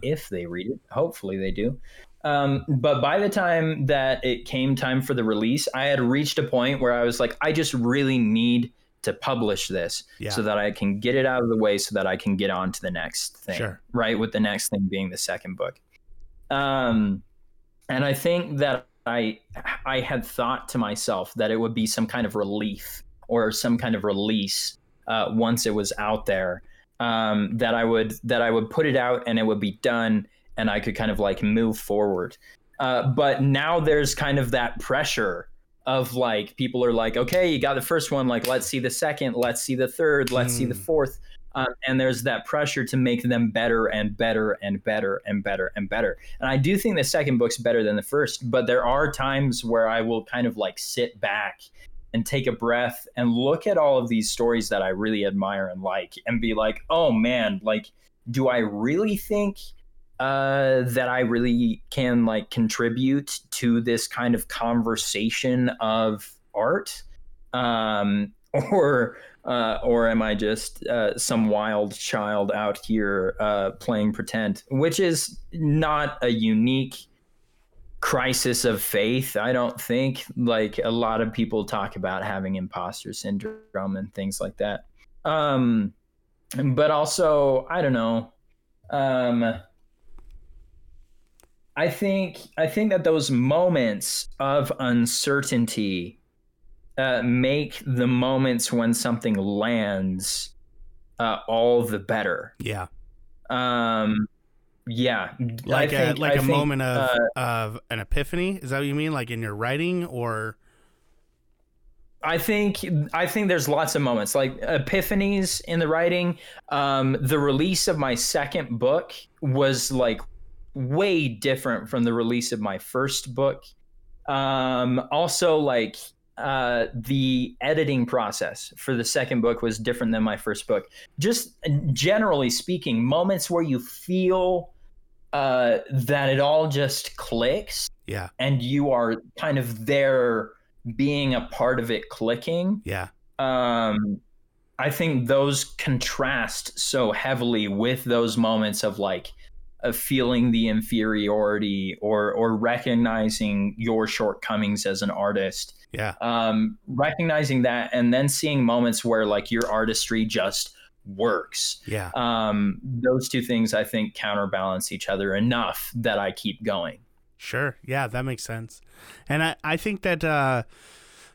If they read it, hopefully they do. But by the time that it came time for the release, I had reached a point where I was like, I just really need to publish this so that I can get it out of the way so that I can get on to the next thing. Sure. Right. With the next thing being the second book. And I think that I had thought to myself that it would be some kind of relief or some kind of release once it was out there, that I would put it out and it would be done and I could kind of like move forward. But now there's kind of that pressure of like people are like, okay, you got the first one, like let's see the second, let's see the third, let's see the fourth, and there's that pressure to make them better and better and better and better and better. And I do think the second book's better than the first, but there are times where I will kind of like sit back and take a breath and look at all of these stories that I really admire and like and be like, oh man, like do I really think that I really can like contribute to this kind of conversation of art, or am I just some wild child out here playing pretend? Which is not a unique crisis of faith, I don't think. Like a lot of people talk about having imposter syndrome and things like that. But also, I don't know. I think that those moments of uncertainty make the moments when something lands all the better. Yeah. Yeah. I think moment of an epiphany. Is that what you mean? Like in your writing, or? I think there's lots of moments like epiphanies in the writing. The release of my second book was like way different from the release of my first book. Also like the editing process for the second book was different than my first book. Just generally speaking, moments where you feel that it all just clicks, yeah, and you are kind of there being a part of it clicking. Yeah. I think those contrast so heavily with those moments of like of feeling the inferiority or recognizing your shortcomings as an artist. Yeah. Recognizing that and then seeing moments where like your artistry just works. Yeah. Those two things I think counterbalance each other enough that I keep going. Sure. Yeah, that makes sense. And I think that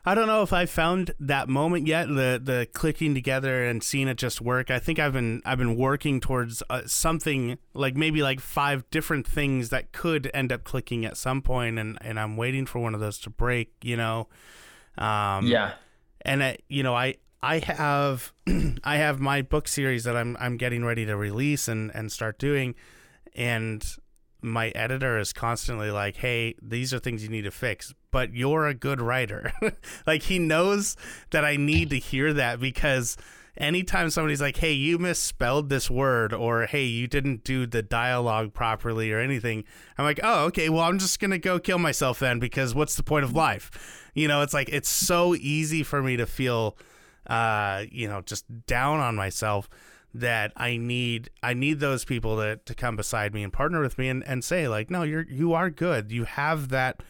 I don't know if I found that moment yet, the clicking together and seeing it just work. I think I've been working towards something like maybe like 5 different things that could end up clicking at some point, and I'm waiting for one of those to break, you know. Yeah. And I have I have my book series that I'm getting ready to release and start doing, and my editor is constantly like, hey, these are things you need to fix, but you're a good writer. Like he knows that I need to hear that because anytime somebody's like, hey, you misspelled this word, or hey, you didn't do the dialogue properly or anything, I'm like, oh, okay, well, I'm just going to go kill myself then, because what's the point of life? You know, it's like, it's so easy for me to feel, you know, just down on myself, that I need those people to come beside me and partner with me and say, like, no, you are good. You have that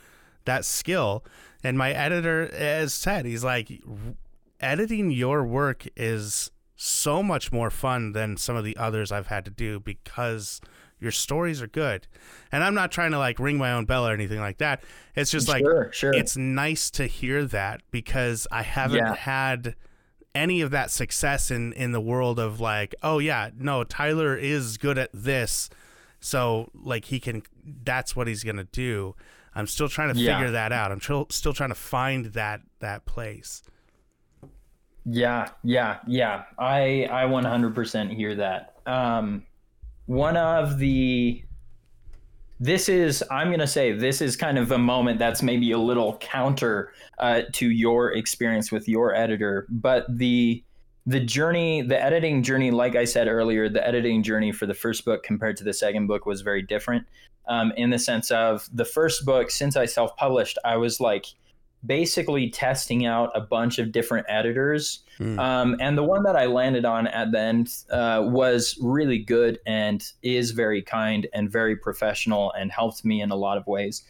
skill. And my editor has said, he's like, editing your work is so much more fun than some of the others I've had to do, because your stories are good. And I'm not trying to like ring my own bell or anything like that. It's just like, sure. It's nice to hear that, because I haven't had any of that success in the world of like, oh yeah, no, Tyler is good at this. So like that's what he's going to do. I'm still trying to figure that out. I'm still trying to find that place. Yeah. I 100% hear that. This is kind of a moment that's maybe a little counter to your experience with your editor, but the editing journey, like I said earlier, the editing journey for the first book compared to the second book was very different, in the sense of the first book, since I self-published, I was like basically testing out a bunch of different editors. And the one that I landed on at the end was really good and is very kind and very professional and helped me in a lot of ways,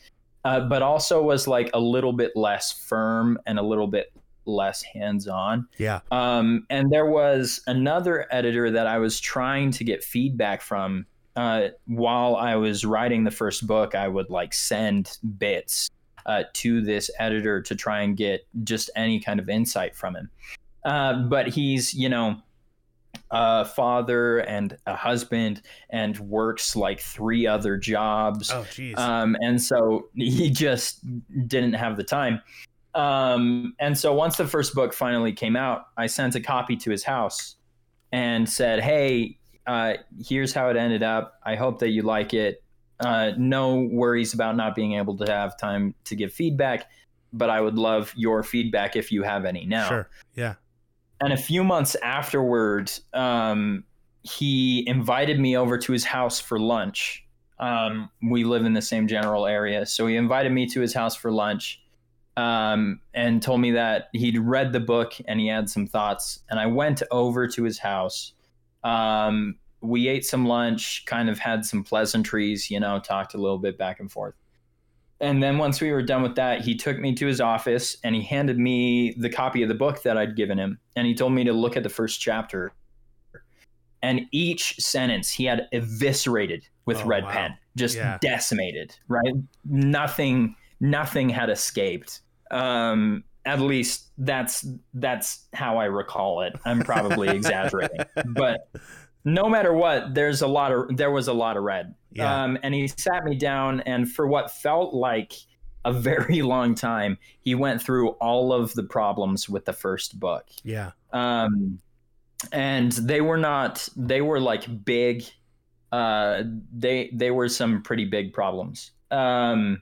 but also was like a little bit less firm and a little bit less hands-on. And there was another editor that I was trying to get feedback from. While I was writing the first book, I would like send bits to this editor to try and get just any kind of insight from him. But he's, you know, a father and a husband and works like 3 other jobs. Oh, geez. And so he just didn't have the time. And so once the first book finally came out, I sent a copy to his house and said, hey, here's how it ended up. I hope that you like it. No worries about not being able to have time to give feedback, but I would love your feedback if you have any now. Sure. Yeah. And a few months afterward, he invited me over to his house for lunch. We live in the same general area, so he invited me to his house for lunch, and told me that he'd read the book and he had some thoughts. And I went over to his house. We ate some lunch, kind of had some pleasantries, you know, talked a little bit back and forth. And then once we were done with that, he took me to his office and he handed me the copy of the book that I'd given him. And he told me to look at the first chapter. And each sentence he had eviscerated with pen, just decimated, right? Nothing had escaped. At least that's how I recall it. I'm probably exaggerating, but no matter what, there was a lot of red. And he sat me down, and for what felt like a very long time, he went through all of the problems with the first book. And they were like big. They were some pretty big problems. And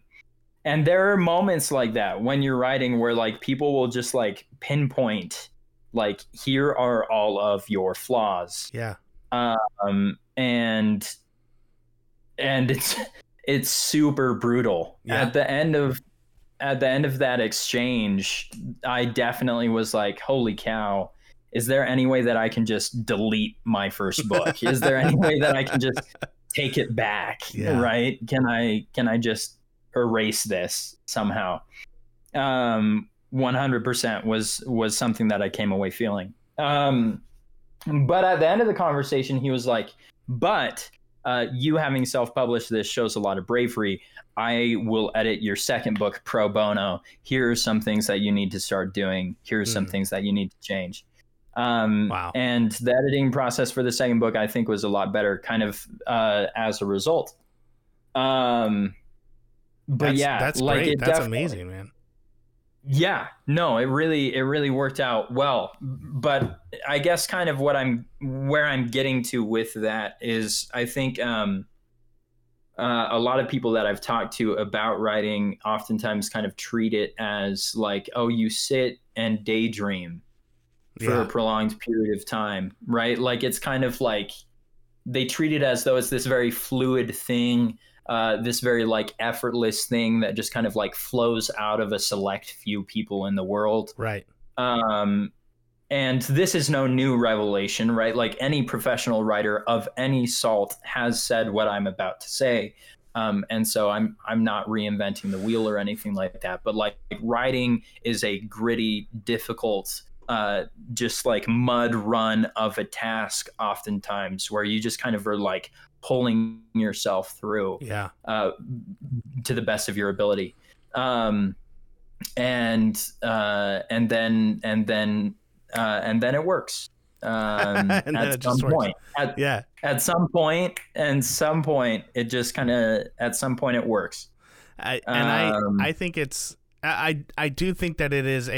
there are moments like that when you're writing where like people will just like pinpoint, like, here are all of your flaws. Yeah. And it's super brutal. At the end of that exchange, I definitely was like, holy cow, is there any way that I can just delete my first book? Is there any way that I can just take it back? Yeah. Right? Can I just erase this somehow? 100% was something that I came away feeling. But at the end of the conversation, he was like, but you having self-published this shows a lot of bravery. I will edit your second book pro bono. Here are some things that you need to start doing. Here are some things that you need to change. Wow. And the editing process for the second book, I think, was a lot better kind of as a result. But that's like great. That's amazing, man. Yeah, no, it really worked out well. But I guess kind of where I'm getting to with that is, I think a lot of people that I've talked to about writing oftentimes kind of treat it as like, oh, you sit and daydream. for a prolonged period of time, right? Like, it's kind of like they treat it as though it's this very fluid thing, this very like effortless thing that just kind of like flows out of a select few people in the world. Right. And this is no new revelation, right? Like, any professional writer of any salt has said what I'm about to say. And so I'm not reinventing the wheel or anything like that, but like writing is a gritty, difficult, just like mud run of a task oftentimes where you just kind of are like pulling yourself through, to the best of your ability. And then it works. At some point it works. I do think that it's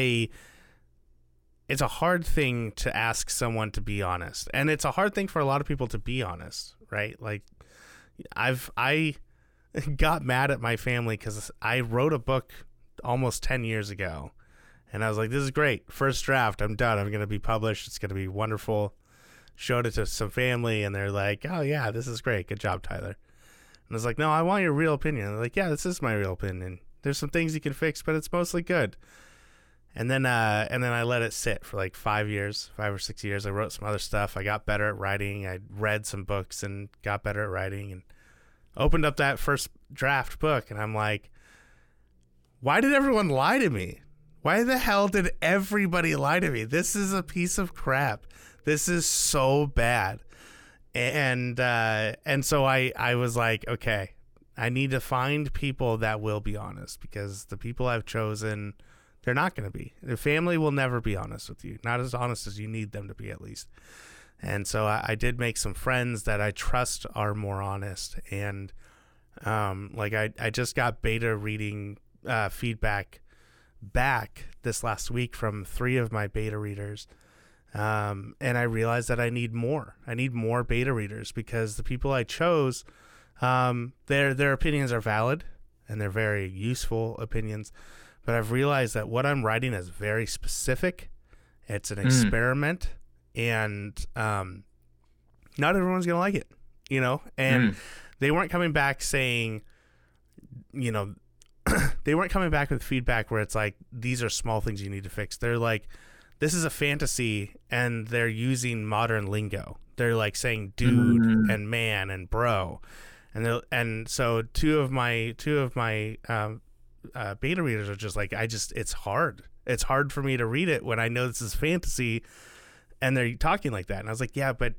a hard thing to ask someone to be honest, and it's a hard thing for a lot of people to be honest, right? Like, I got mad at my family because I wrote a book almost 10 years ago. And I was like, this is great. First draft, I'm done. I'm going to be published. It's going to be wonderful. Showed it to some family, and they're like, oh, yeah, this is great. Good job, Tyler. And I was like, no, I want your real opinion. They're like, yeah, this is my real opinion. There's some things you can fix, but it's mostly good. And then I let it sit for like 5 or 6 years. I wrote some other stuff. I got better at writing. I read some books and got better at writing and opened up that first draft book. And I'm like, why did everyone lie to me? Why the hell did everybody lie to me? This is a piece of crap. This is so bad. And so I was like, okay, I need to find people that will be honest, because the people I've chosen, they're not going to be. Their family will never be honest with you. Not as honest as you need them to be, at least. And so I did make some friends that I trust are more honest. And I just got beta reading feedback back this last week from 3 of my beta readers, and I realized that I need more beta readers, because the people I chose, their opinions are valid and they're very useful opinions, but I've realized that what I'm writing is very specific. It's an experiment, and not everyone's gonna like it, you know. And they weren't coming back saying, you know, they weren't coming back with feedback where it's like, these are small things you need to fix. They're like, this is a fantasy, and they're using modern lingo. They're like saying dude and man and bro. And so two of my beta readers are just like, it's hard. It's hard for me to read it when I know this is fantasy and they're talking like that. And I was like, yeah, but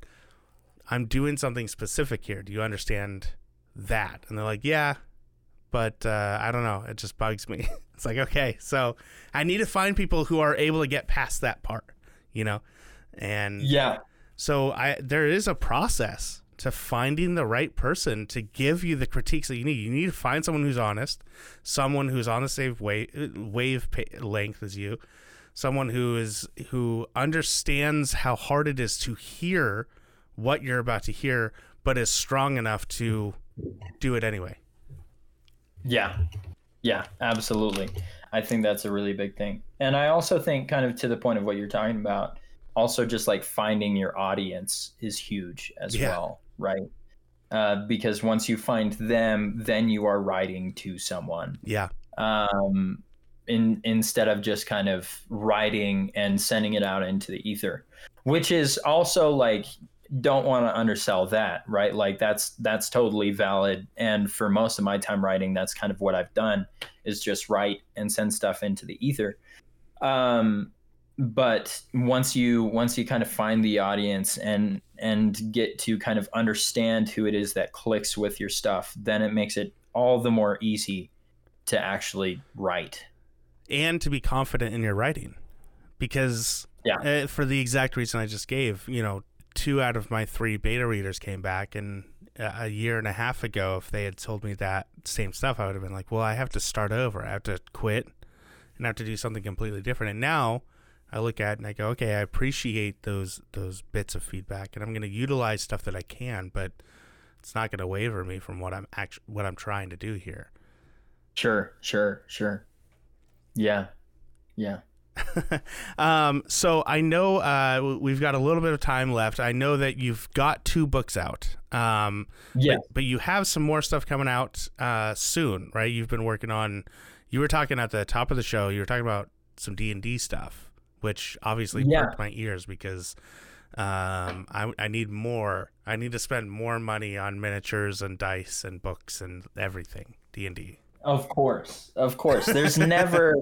I'm doing something specific here. Do you understand that? And they're like, yeah. But I don't know. It just bugs me. It's like, okay, so I need to find people who are able to get past that part, you know? And yeah, so there is a process to finding the right person to give you the critiques that you need. You need to find someone who's honest, someone who's on the same wave length as you, someone who understands how hard it is to hear what you're about to hear, but is strong enough to do it anyway. Yeah, absolutely. I think that's a really big thing. And I also think, kind of to the point of what you're talking about, also just like finding your audience is huge as well, right? Because once you find them, then you are writing to someone. Yeah. Instead of just kind of writing and sending it out into the ether, which is also like, don't want to undersell that, right? Like that's totally valid. And for most of my time writing, that's kind of what I've done, is just write and send stuff into the ether. But once you kind of find the audience and get to kind of understand who it is that clicks with your stuff, then it makes it all the more easy to actually write. And to be confident in your writing, because for the exact reason I just gave, you know, 2 out of my 3 beta readers came back, and a year and a half ago, if they had told me that same stuff, I would have been like, well, I have to start over. I have to quit and I have to do something completely different. And now I look at it and I go, okay, I appreciate those bits of feedback, and I'm going to utilize stuff that I can, but it's not going to waver me from what I'm trying to do here. Sure. Yeah. So I know we've got a little bit of time left. I know that you've got 2 books out. Yeah. But you have some more stuff coming out soon, right? You've been working on, you were talking at the top of the show, you were talking about some D&D stuff, which obviously perked my ears because I need more. I need to spend more money on miniatures and dice and books and everything D&D. Of course. There's never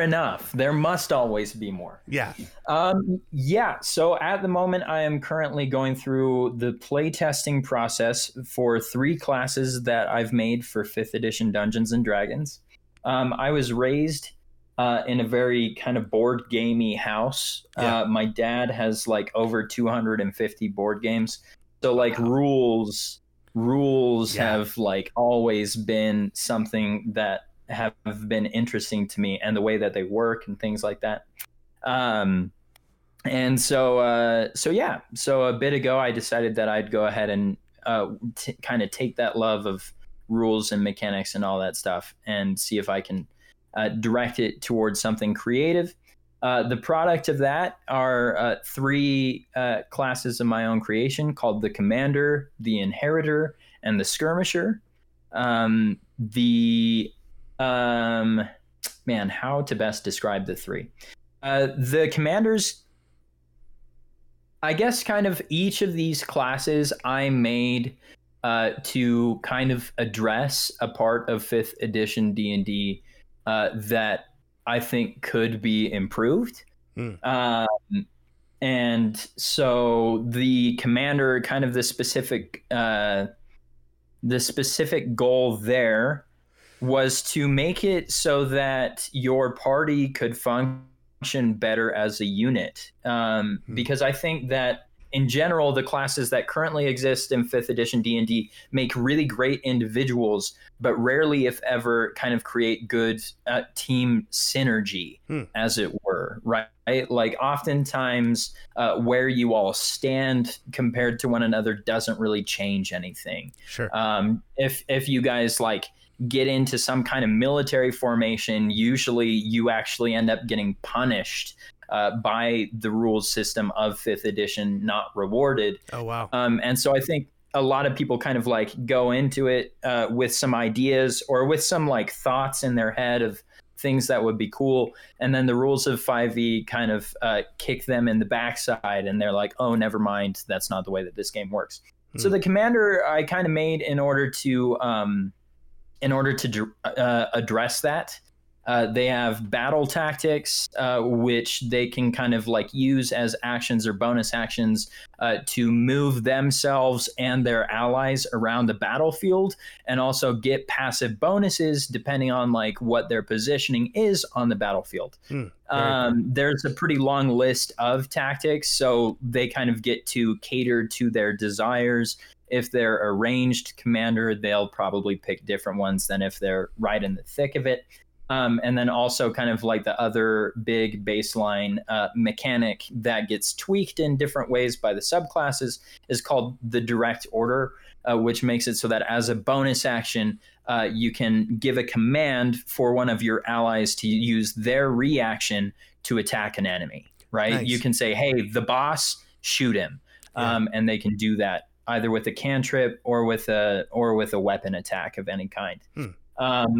enough. There must always be more. Yeah. So at the moment, I am currently going through the playtesting process for 3 classes that I've made for 5th edition Dungeons and Dragons. I was raised in a very kind of board gamey house. My dad has like over 250 board games. So like rules have like always been something that have been interesting to me, and the way that they work and things like that. And so, so a bit ago, I decided that I'd go ahead and kind of take that love of rules and mechanics and all that stuff and see if I can direct it towards something creative. The product of that are 3 classes of my own creation called the Commander, the Inheritor, and the Skirmisher. How to best describe the 3? The Commanders, I guess kind of each of these classes I made to kind of address a part of 5th edition D&D that I think could be improved. And so the commander, kind of the specific goal there was to make it so that your party could function better as a unit. Because I think that in general, the classes that currently exist in 5th edition D&D make really great individuals, but rarely, if ever, kind of create good team synergy, as it were, right? Like oftentimes where you all stand compared to one another doesn't really change anything. Sure. If you guys like get into some kind of military formation, usually you actually end up getting punished by the rules system of 5th edition, not rewarded. Oh, wow. And so I think a lot of people kind of like go into it with some ideas or with some like thoughts in their head of things that would be cool. And then the rules of 5e kind of kick them in the backside and they're like, oh, never mind. That's not the way that this game works. So the commander I kind of made in order to address that. They have battle tactics, which they can kind of like use as actions or bonus actions to move themselves and their allies around the battlefield, and also get passive bonuses depending on like what their positioning is on the battlefield. There's a pretty long list of tactics, so they kind of get to cater to their desires. If they're a ranged commander, they'll probably pick different ones than if they're right in the thick of it. And then also kind of like the other big baseline mechanic that gets tweaked in different ways by the subclasses is called the direct order, which makes it so that as a bonus action, you can give a command for one of your allies to use their reaction to attack an enemy, right? Nice. You can say, hey, the boss, shoot him. And they can do that either with a cantrip or with a weapon attack of any kind.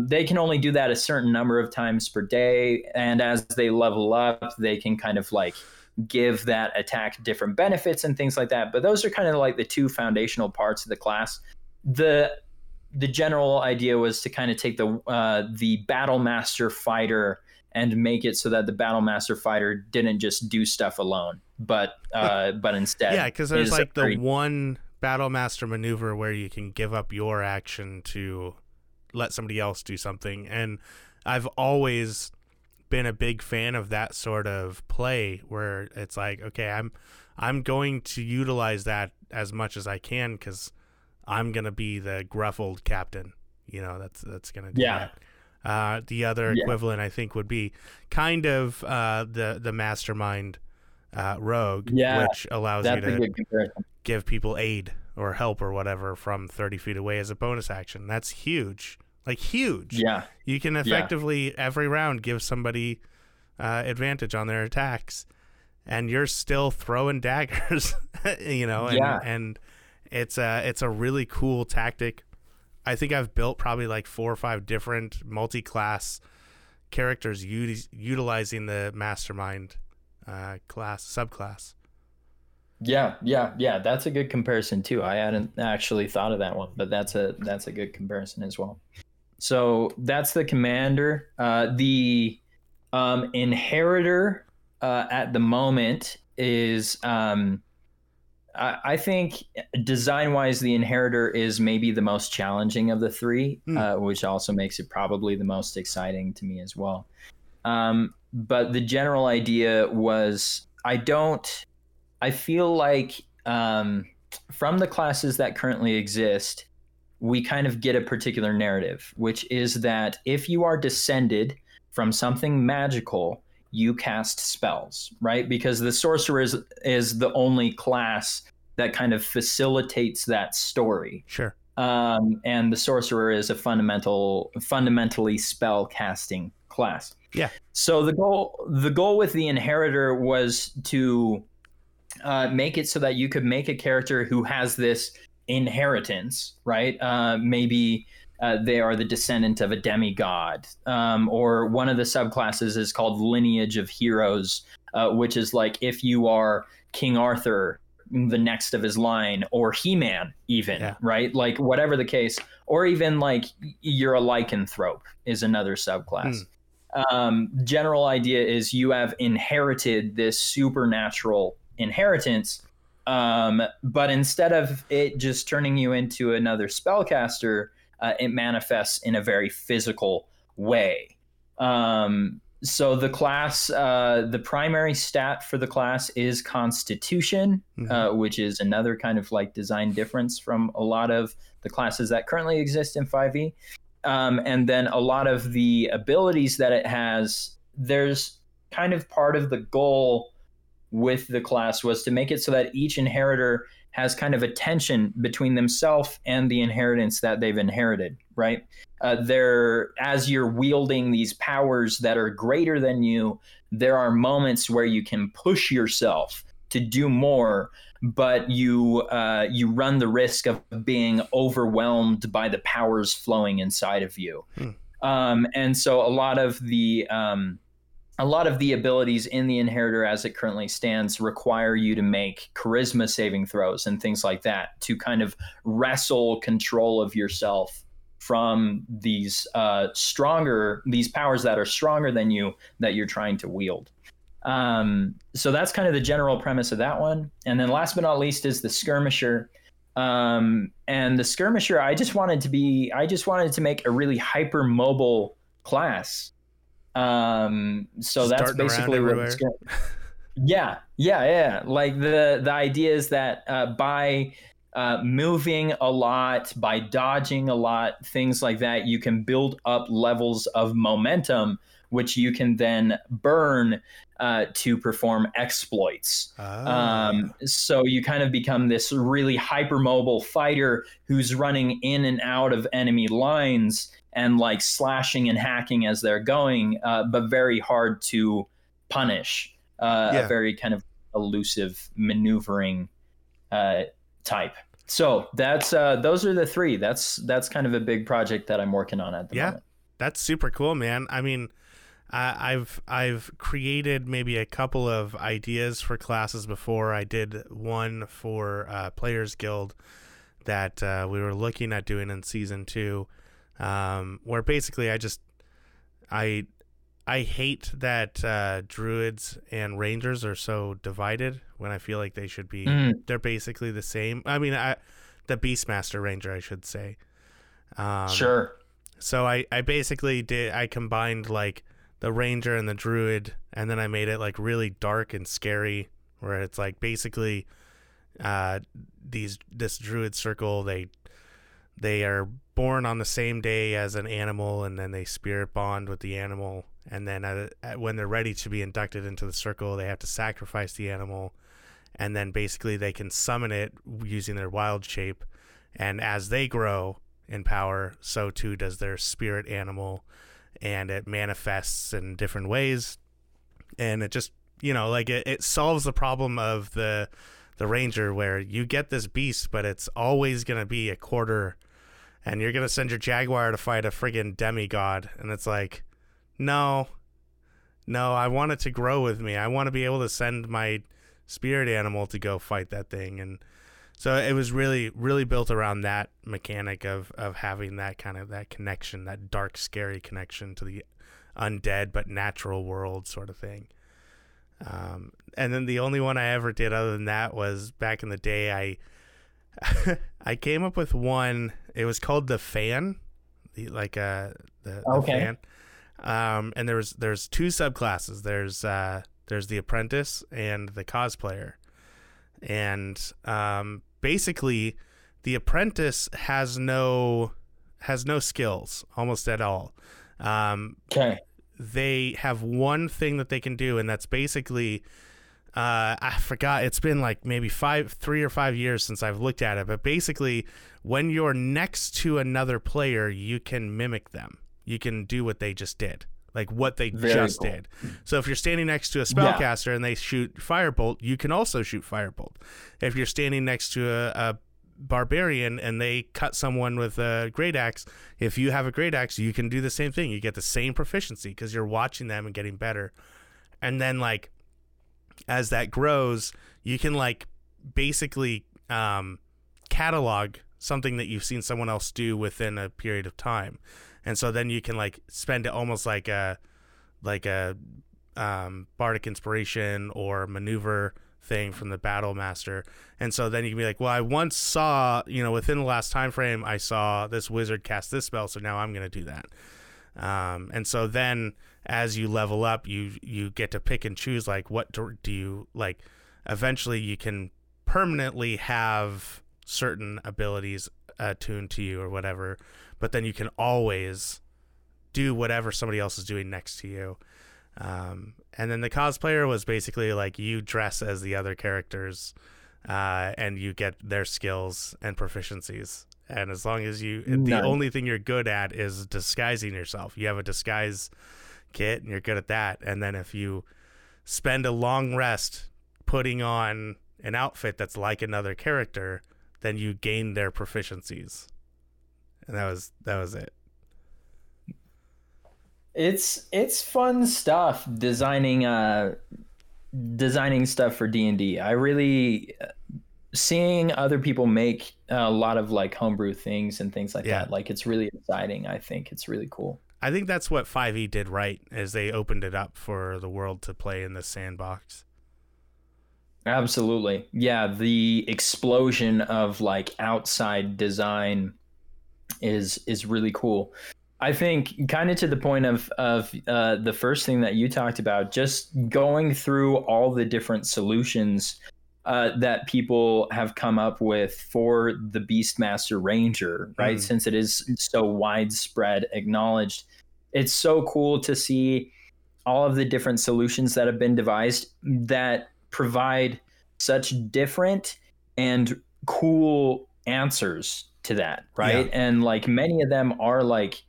They can only do that a certain number of times per day, and as they level up, they can kind of like give that attack different benefits and things like that. But those are kind of like the 2 foundational parts of the class. The general idea was to kind of take the Battlemaster Fighter and make it so that the Battlemaster Fighter didn't just do stuff alone, but instead, because there's like the one Battlemaster maneuver where you can give up your action to let somebody else do something. And I've always been a big fan of that sort of play where it's like, okay, I'm going to utilize that as much as I can, because I'm going to be the gruff old captain, you know, that's going to do that. The other equivalent, I think, would be kind of the mastermind rogue, which allows you to give people aid or help or whatever from 30 feet away as a bonus action. That's huge. Like huge. You can effectively every round give somebody advantage on their attacks, and you're still throwing daggers, you know, and, yeah. And it's a really cool tactic. I think I've built probably like 4 or 5 different multi-class characters utilizing the mastermind class subclass. Yeah. That's a good comparison too. I hadn't actually thought of that one, but that's a good comparison as well. So that's the commander. The inheritor at the moment is I think design wise, the inheritor is maybe the most challenging of the three, which also makes it probably the most exciting to me as well. But the general idea was I feel like from the classes that currently exist, we kind of get a particular narrative, which is that if you are descended from something magical, you cast spells, right? Because the sorcerer is the only class that kind of facilitates that story. Sure. And the sorcerer is a fundamentally spell casting class. Yeah. So the goal with the inheritor was to make it so that you could make a character who has this inheritance, right? Maybe they are the descendant of a demigod, or one of the subclasses is called Lineage of Heroes, which is like if you are King Arthur, the next of his line, or He-Man even, yeah. Right? Like whatever the case, or even like you're a lycanthrope is another subclass. General idea is you have inherited this supernatural inheritance, but instead of it just turning you into another spellcaster, it manifests in a very physical way. So the class, the primary stat for the class is Constitution, which is another kind of like design difference from a lot of the classes that currently exist in 5e. And then a lot of the abilities that it has, there's kind of part of the goal with the class was to make it so that each inheritor has kind of a tension between themselves and the inheritance that they've inherited, right? As you're wielding these powers that are greater than you, there are moments where you can push yourself to do more, but you run the risk of being overwhelmed by the powers flowing inside of you. And so a lot of the abilities in the inheritor as it currently stands require you to make charisma saving throws and things like that to kind of wrestle control of yourself from these powers that are stronger than you that you're trying to wield. So that's kind of the general premise of that one. And then last but not least is the skirmisher. And the skirmisher, I just wanted to make a really hypermobile class. So that's basically what it's going. Yeah. Like the idea is that by moving a lot, by dodging a lot, things like that, you can build up levels of momentum, which you can then burn to perform exploits. So you kind of become this really hypermobile fighter who's running in and out of enemy lines and like slashing and hacking as they're going, but very hard to punish. A very kind of elusive maneuvering type. So that's those are the three. That's kind of a big project that I'm working on at the moment. Yeah, that's super cool, man. I mean, I've created maybe a couple of ideas for classes before. I did one for Players Guild that we were looking at doing in season 2. Where basically I hate that druids and rangers are so divided when I feel like they should be they're basically the same. I mean, the Beastmaster Ranger, I should say. Sure. So I basically combined like the ranger and the druid, and then I made it like really dark and scary, where it's like basically this druid circle, they are born on the same day as an animal, and then they spirit bond with the animal, and then when they're ready to be inducted into the circle, they have to sacrifice the animal, and then basically they can summon it using their wild shape, and as they grow in power, so too does their spirit animal, and it manifests in different ways. And it just, you know, like it solves the problem of the ranger where you get this beast, but it's always going to be a quarter and you're going to send your jaguar to fight a friggin' demigod. And it's like, no, I want it to grow with me. I want to be able to send my spirit animal to go fight that thing. And so it was really, really built around that mechanic of having that kind of that connection, that dark, scary connection to the undead but natural world sort of thing. And then the only one I ever did other than that was back in the day. I came up with one. It was called the Fan, the Fan. And there's two subclasses. There's the apprentice and the cosplayer. And basically, the apprentice has no skills almost at all. They have one thing that they can do, and that's basically I forgot. It's been like maybe 3 or 5 years since I've looked at it. But basically, when you're next to another player, you can mimic them. You can do what they just did, like what they did. So if you're standing next to a spellcaster and they shoot firebolt, you can also shoot firebolt. If you're standing next to a barbarian and they cut someone with a great axe, if you have a great axe, you can do the same thing. You get the same proficiency because you're watching them and getting better. And then like as that grows, you can like basically catalog something that you've seen someone else do within a period of time. And so then you can like spend it almost like a bardic inspiration or maneuver thing from the battle master. And so then you can be like, well, I once saw, you know, within the last time frame, I saw this wizard cast this spell, so now I'm going to do that. And so then as you level up, you get to pick and choose like what do you like. Eventually, you can permanently have certain abilities attuned to you or whatever, but then you can always do whatever somebody else is doing next to you. And then the cosplayer was basically like you dress as the other characters and you get their skills and proficiencies. And as long as the only thing you're good at is disguising yourself. You have a disguise kit and you're good at that. And then if you spend a long rest putting on an outfit that's like another character, then you gain their proficiencies. And that was it. It's fun stuff designing stuff for D&D. I really seeing other people make a lot of like homebrew things and things like that. Like it's really exciting. I think it's really cool. I think that's what 5e did right, is they opened it up for the world to play in the sandbox. Absolutely. Yeah, the explosion of like outside design is really cool. I think kind of to the point of the first thing that you talked about, just going through all the different solutions that people have come up with for the Beastmaster Ranger, right? Since it is so widespread acknowledged, it's so cool to see all of the different solutions that have been devised that provide such different and cool answers to that, right? And like many of them are like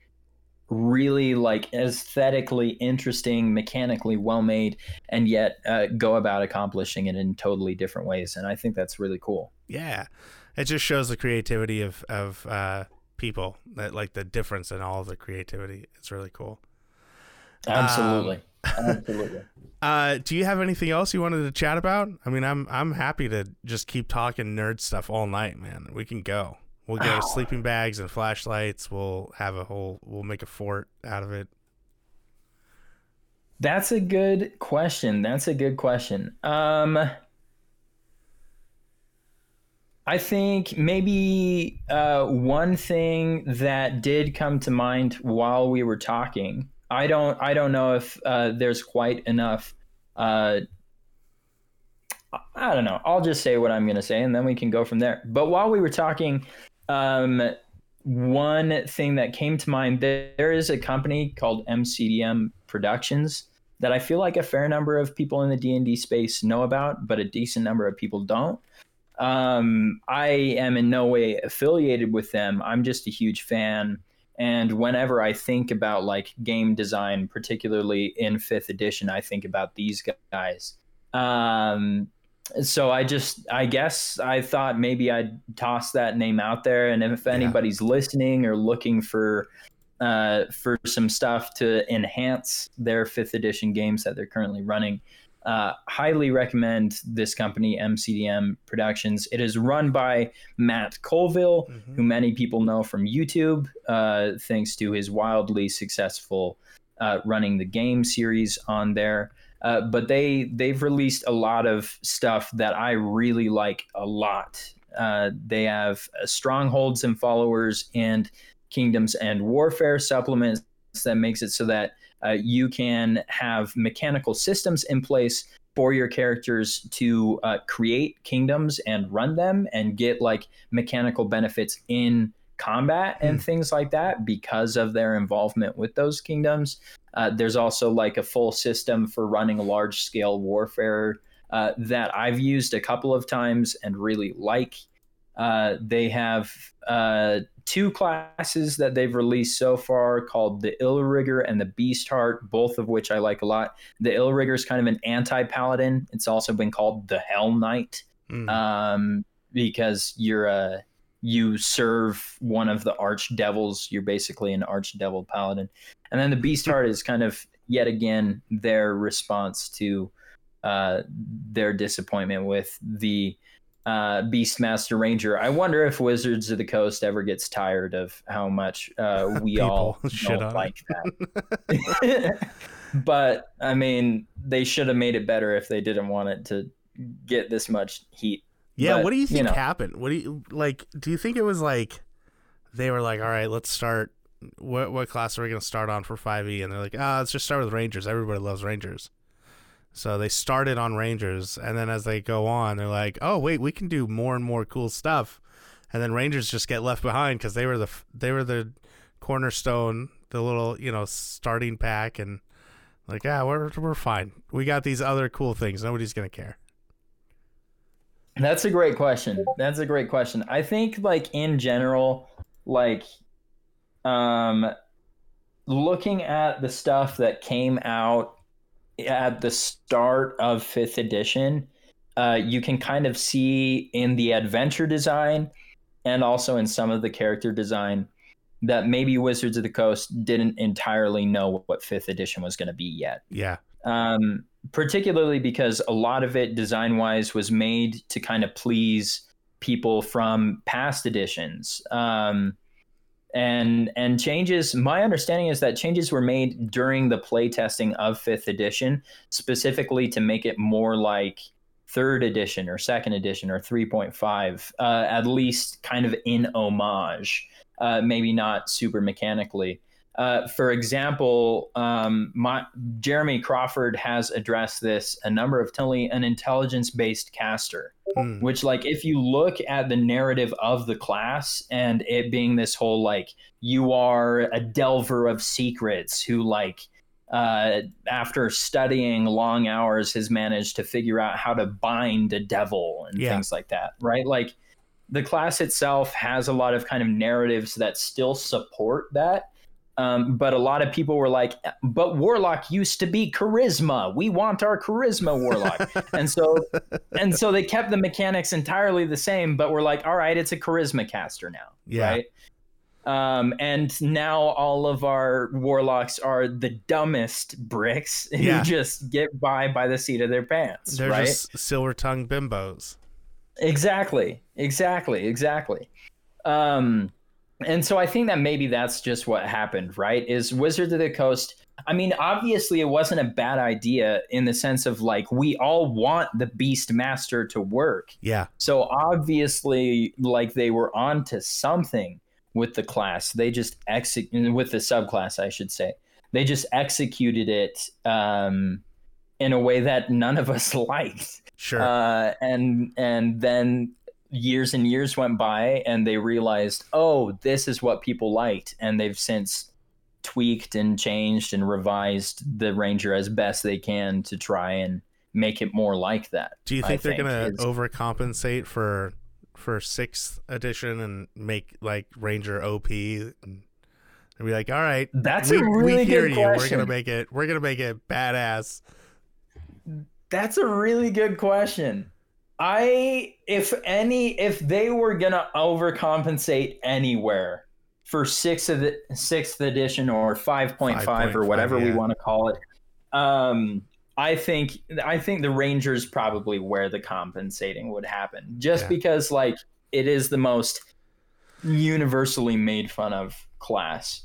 really like aesthetically interesting, mechanically well made, and yet go about accomplishing it in totally different ways. And I think that's really cool. Yeah, it just shows the creativity of people, that like the difference in all of the creativity. It's really cool. Absolutely. Absolutely. Do you have anything else you wanted to chat about? I mean, I'm happy to just keep talking nerd stuff all night, man. We can go. We'll get sleeping bags and flashlights. We'll make a fort out of it. That's a good question. I think maybe one thing that did come to mind while we were talking, I don't know if there's quite enough. I don't know. I'll just say what I'm going to say, and then we can go from there. But while we were talking, one thing that came to mind, there is a company called MCDM Productions that I feel like a fair number of people in the D&D space know about, but a decent number of people don't. I am in no way affiliated with them. I'm just a huge fan And whenever I think about like game design, particularly in 5th edition, I think about these guys. So I guess I thought maybe I'd toss that name out there. And if anybody's listening or looking for some stuff to enhance their 5th edition games that they're currently running, highly recommend this company, MCDM Productions. It is run by Matt Colville, who many people know from YouTube, thanks to his wildly successful Running the Game series on there. But they've released a lot of stuff that I really like a lot. They have Strongholds and Followers and Kingdoms and Warfare supplements that makes it so that you can have mechanical systems in place for your characters to create kingdoms and run them and get like mechanical benefits in combat and things like that because of their involvement with those kingdoms. There's also like a full system for running large scale warfare that I've used a couple of times and really like. They have two classes that they've released so far called the Illrigger and the Beastheart, both of which I like a lot. The Illrigger is kind of an anti-paladin. It's also been called the Hell Knight because you serve one of the archdevils. You're basically an archdevil paladin. And then the Beastheart is kind of, yet again, their response to their disappointment with the Beastmaster Ranger. I wonder if Wizards of the Coast ever gets tired of how much we all don't like that. But I mean, they should have made it better if they didn't want it to get this much heat. Yeah, but what do you think happened? What do you like? Do you think it was like they were like, all right, let's start. What class are we going to start on for 5e? And they're like, let's just start with Rangers. Everybody loves Rangers. So they started on Rangers, and then as they go on, they're like, oh, wait, we can do more and more cool stuff. And then Rangers just get left behind because they were the cornerstone, the little, starting pack, and like, we're fine. We got these other cool things. Nobody's going to care. That's a great question. I think, like, in general, like, looking at the stuff that came out at the start of 5th edition, you can kind of see in the adventure design and also in some of the character design that maybe Wizards of the Coast didn't entirely know what 5th edition was going to be yet. Yeah. Particularly because a lot of it design wise was made to kind of please people from past editions. And changes, my understanding is that changes were made during the playtesting of 5th edition, specifically to make it more like 3rd edition or 2nd edition or 3.5, at least kind of in homage, maybe not super mechanically. For example, Jeremy Crawford has addressed this a number of times, an intelligence-based caster, which, like, if you look at the narrative of the class and it being this whole, like, you are a delver of secrets who, like, after studying long hours has managed to figure out how to bind a devil and things like that, right? Like, the class itself has a lot of kind of narratives that still support that. But a lot of people were like, but Warlock used to be charisma. We want our charisma Warlock. and so they kept the mechanics entirely the same, but we're like, all right, it's a charisma caster now. Yeah. Right. And now all of our Warlocks are the dumbest bricks who just get by the seat of their pants. They're right? Just silver-tongued bimbos. Exactly. And so I think that maybe that's just what happened, right? Is Wizards of the Coast, I mean, obviously it wasn't a bad idea in the sense of like, we all want the Beastmaster to work. Yeah. So obviously like they were onto something with the class. They just with the subclass, I should say. They just executed it in a way that none of us liked. Sure. And then years and years went by and they realized, oh, this is what people liked. And they've since tweaked and changed and revised the Ranger as best they can to try and make it more like that. Do you think they're going to overcompensate for 6th edition and make like Ranger OP? and be like, all right, that's a really we hear good question. You. We're gonna make it badass. That's a really good question. If they were gonna overcompensate anywhere for sixth edition or 5.5 or whatever we want to call it, I think the Rangers probably where the compensating would happen, just because like it is the most universally made fun of class.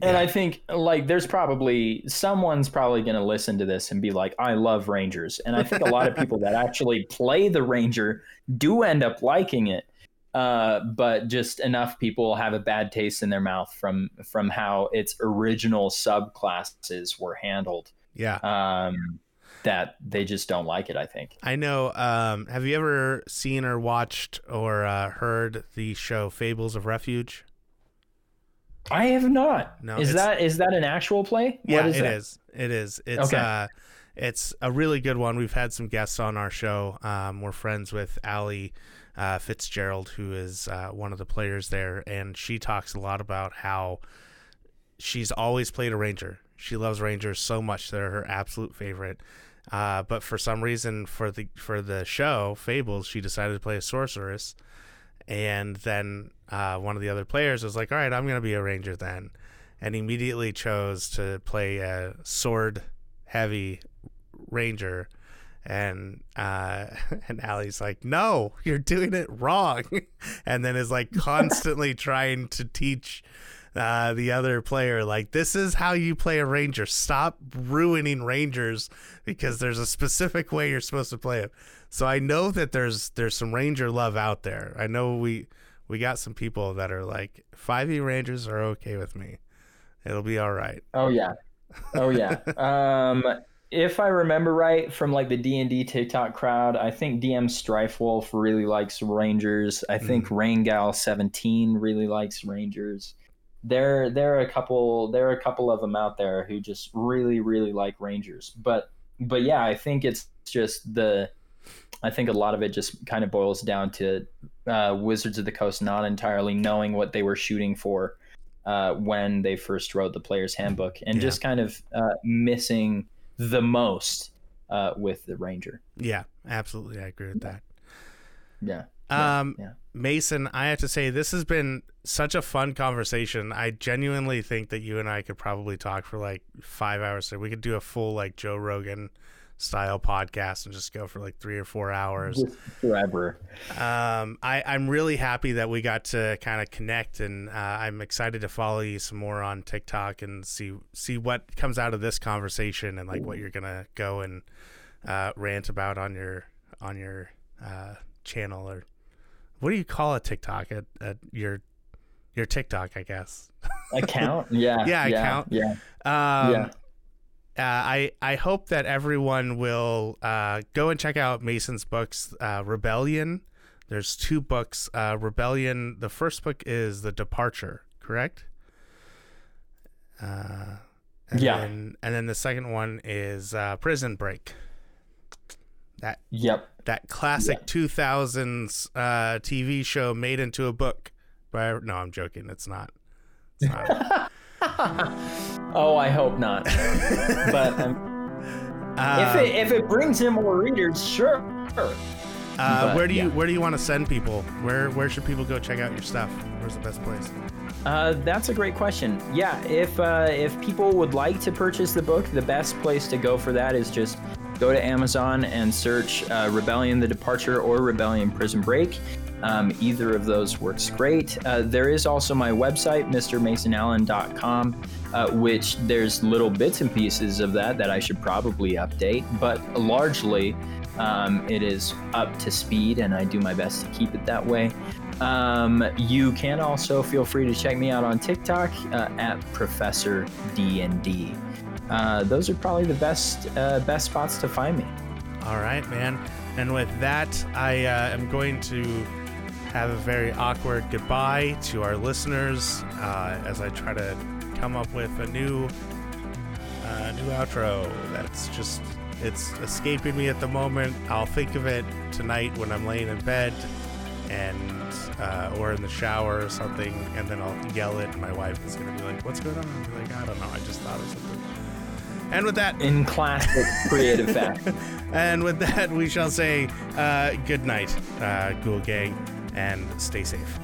And I think like there's probably someone's probably going to listen to this and be like, I love Rangers. And I think a lot of people that actually play the Ranger do end up liking it. But just enough people have a bad taste in their mouth from how its original subclasses were handled. That they just don't like it, I think. I know. Have you ever seen or watched or heard the show Fables of Refuge? I have not. No, is that an actual play? Yeah, it is. It's okay. It's a really good one. We've had some guests on our show. We're friends with Allie Fitzgerald, who is one of the players there, and she talks a lot about how she's always played a Ranger. She loves Rangers so much; they're her absolute favorite. But for some reason, for the show Fables, she decided to play a sorceress. And then one of the other players was like, all right, I'm going to be a Ranger then. And immediately chose to play a sword-heavy Ranger. And Allie's like, no, you're doing it wrong. And then is like constantly trying to teach the other player, like, this is how you play a Ranger. Stop ruining Rangers because there's a specific way you're supposed to play it. So I know that there's some Ranger love out there. I know we got some people that are like, 5e Rangers are okay with me. It'll be all right. Oh yeah. If I remember right from like the D&D TikTok crowd, I think DM Strifewolf really likes Rangers. I think Raingal17 really likes Rangers. There are a couple of them out there who just really, really like Rangers. But yeah, I think it's just I think a lot of it just kind of boils down to Wizards of the Coast not entirely knowing what they were shooting for when they first wrote the Player's Handbook, and just kind of missing the most with the Ranger. Yeah, absolutely. I agree with that. Yeah. Mason, I have to say this has been such a fun conversation. I genuinely think that you and I could probably talk for like 5 hours. So we could do a full like Joe Rogan style podcast and just go for like 3 or 4 hours forever. I'm really happy that we got to kind of connect, and I'm excited to follow you some more on TikTok and see what comes out of this conversation and like what you're gonna go and rant about on your channel, or what do you call a TikTok at your TikTok, I guess. Account. Account. I hope that everyone will go and check out Mason's books, Rebellion. There's 2 books. Rebellion, the first book is The Departure, correct? And then the second one is Prison Break. That classic 2000s TV show made into a book. But no, I'm joking. It's not. Oh, I hope not. But if it brings in more readers, sure. Where do you want to send people? Where should people go check out your stuff? Where's the best place? That's a great question. Yeah, if people would like to purchase the book, the best place to go for that is just go to Amazon and search Rebellion: The Departure or Rebellion: Prison Break. Either of those works great. There is also my website, MrMasonAllen.com, which there's little bits and pieces of that I should probably update, but largely it is up to speed, and I do my best to keep it that way. You can also feel free to check me out on TikTok at Professor D&D. Those are probably the best spots to find me. All right, man. And with that, I am going to have a very awkward goodbye to our listeners as I try to come up with a new outro. That's just, it's escaping me at the moment. I'll think of it tonight when I'm laying in bed and or in the shower or something, and then I'll yell it, and my wife is going to be like, what's going on? I'll be like, I don't know, I just thought of something. And with that... in classic creative fashion. And with that, we shall say good night, Ghoul Gang, and stay safe.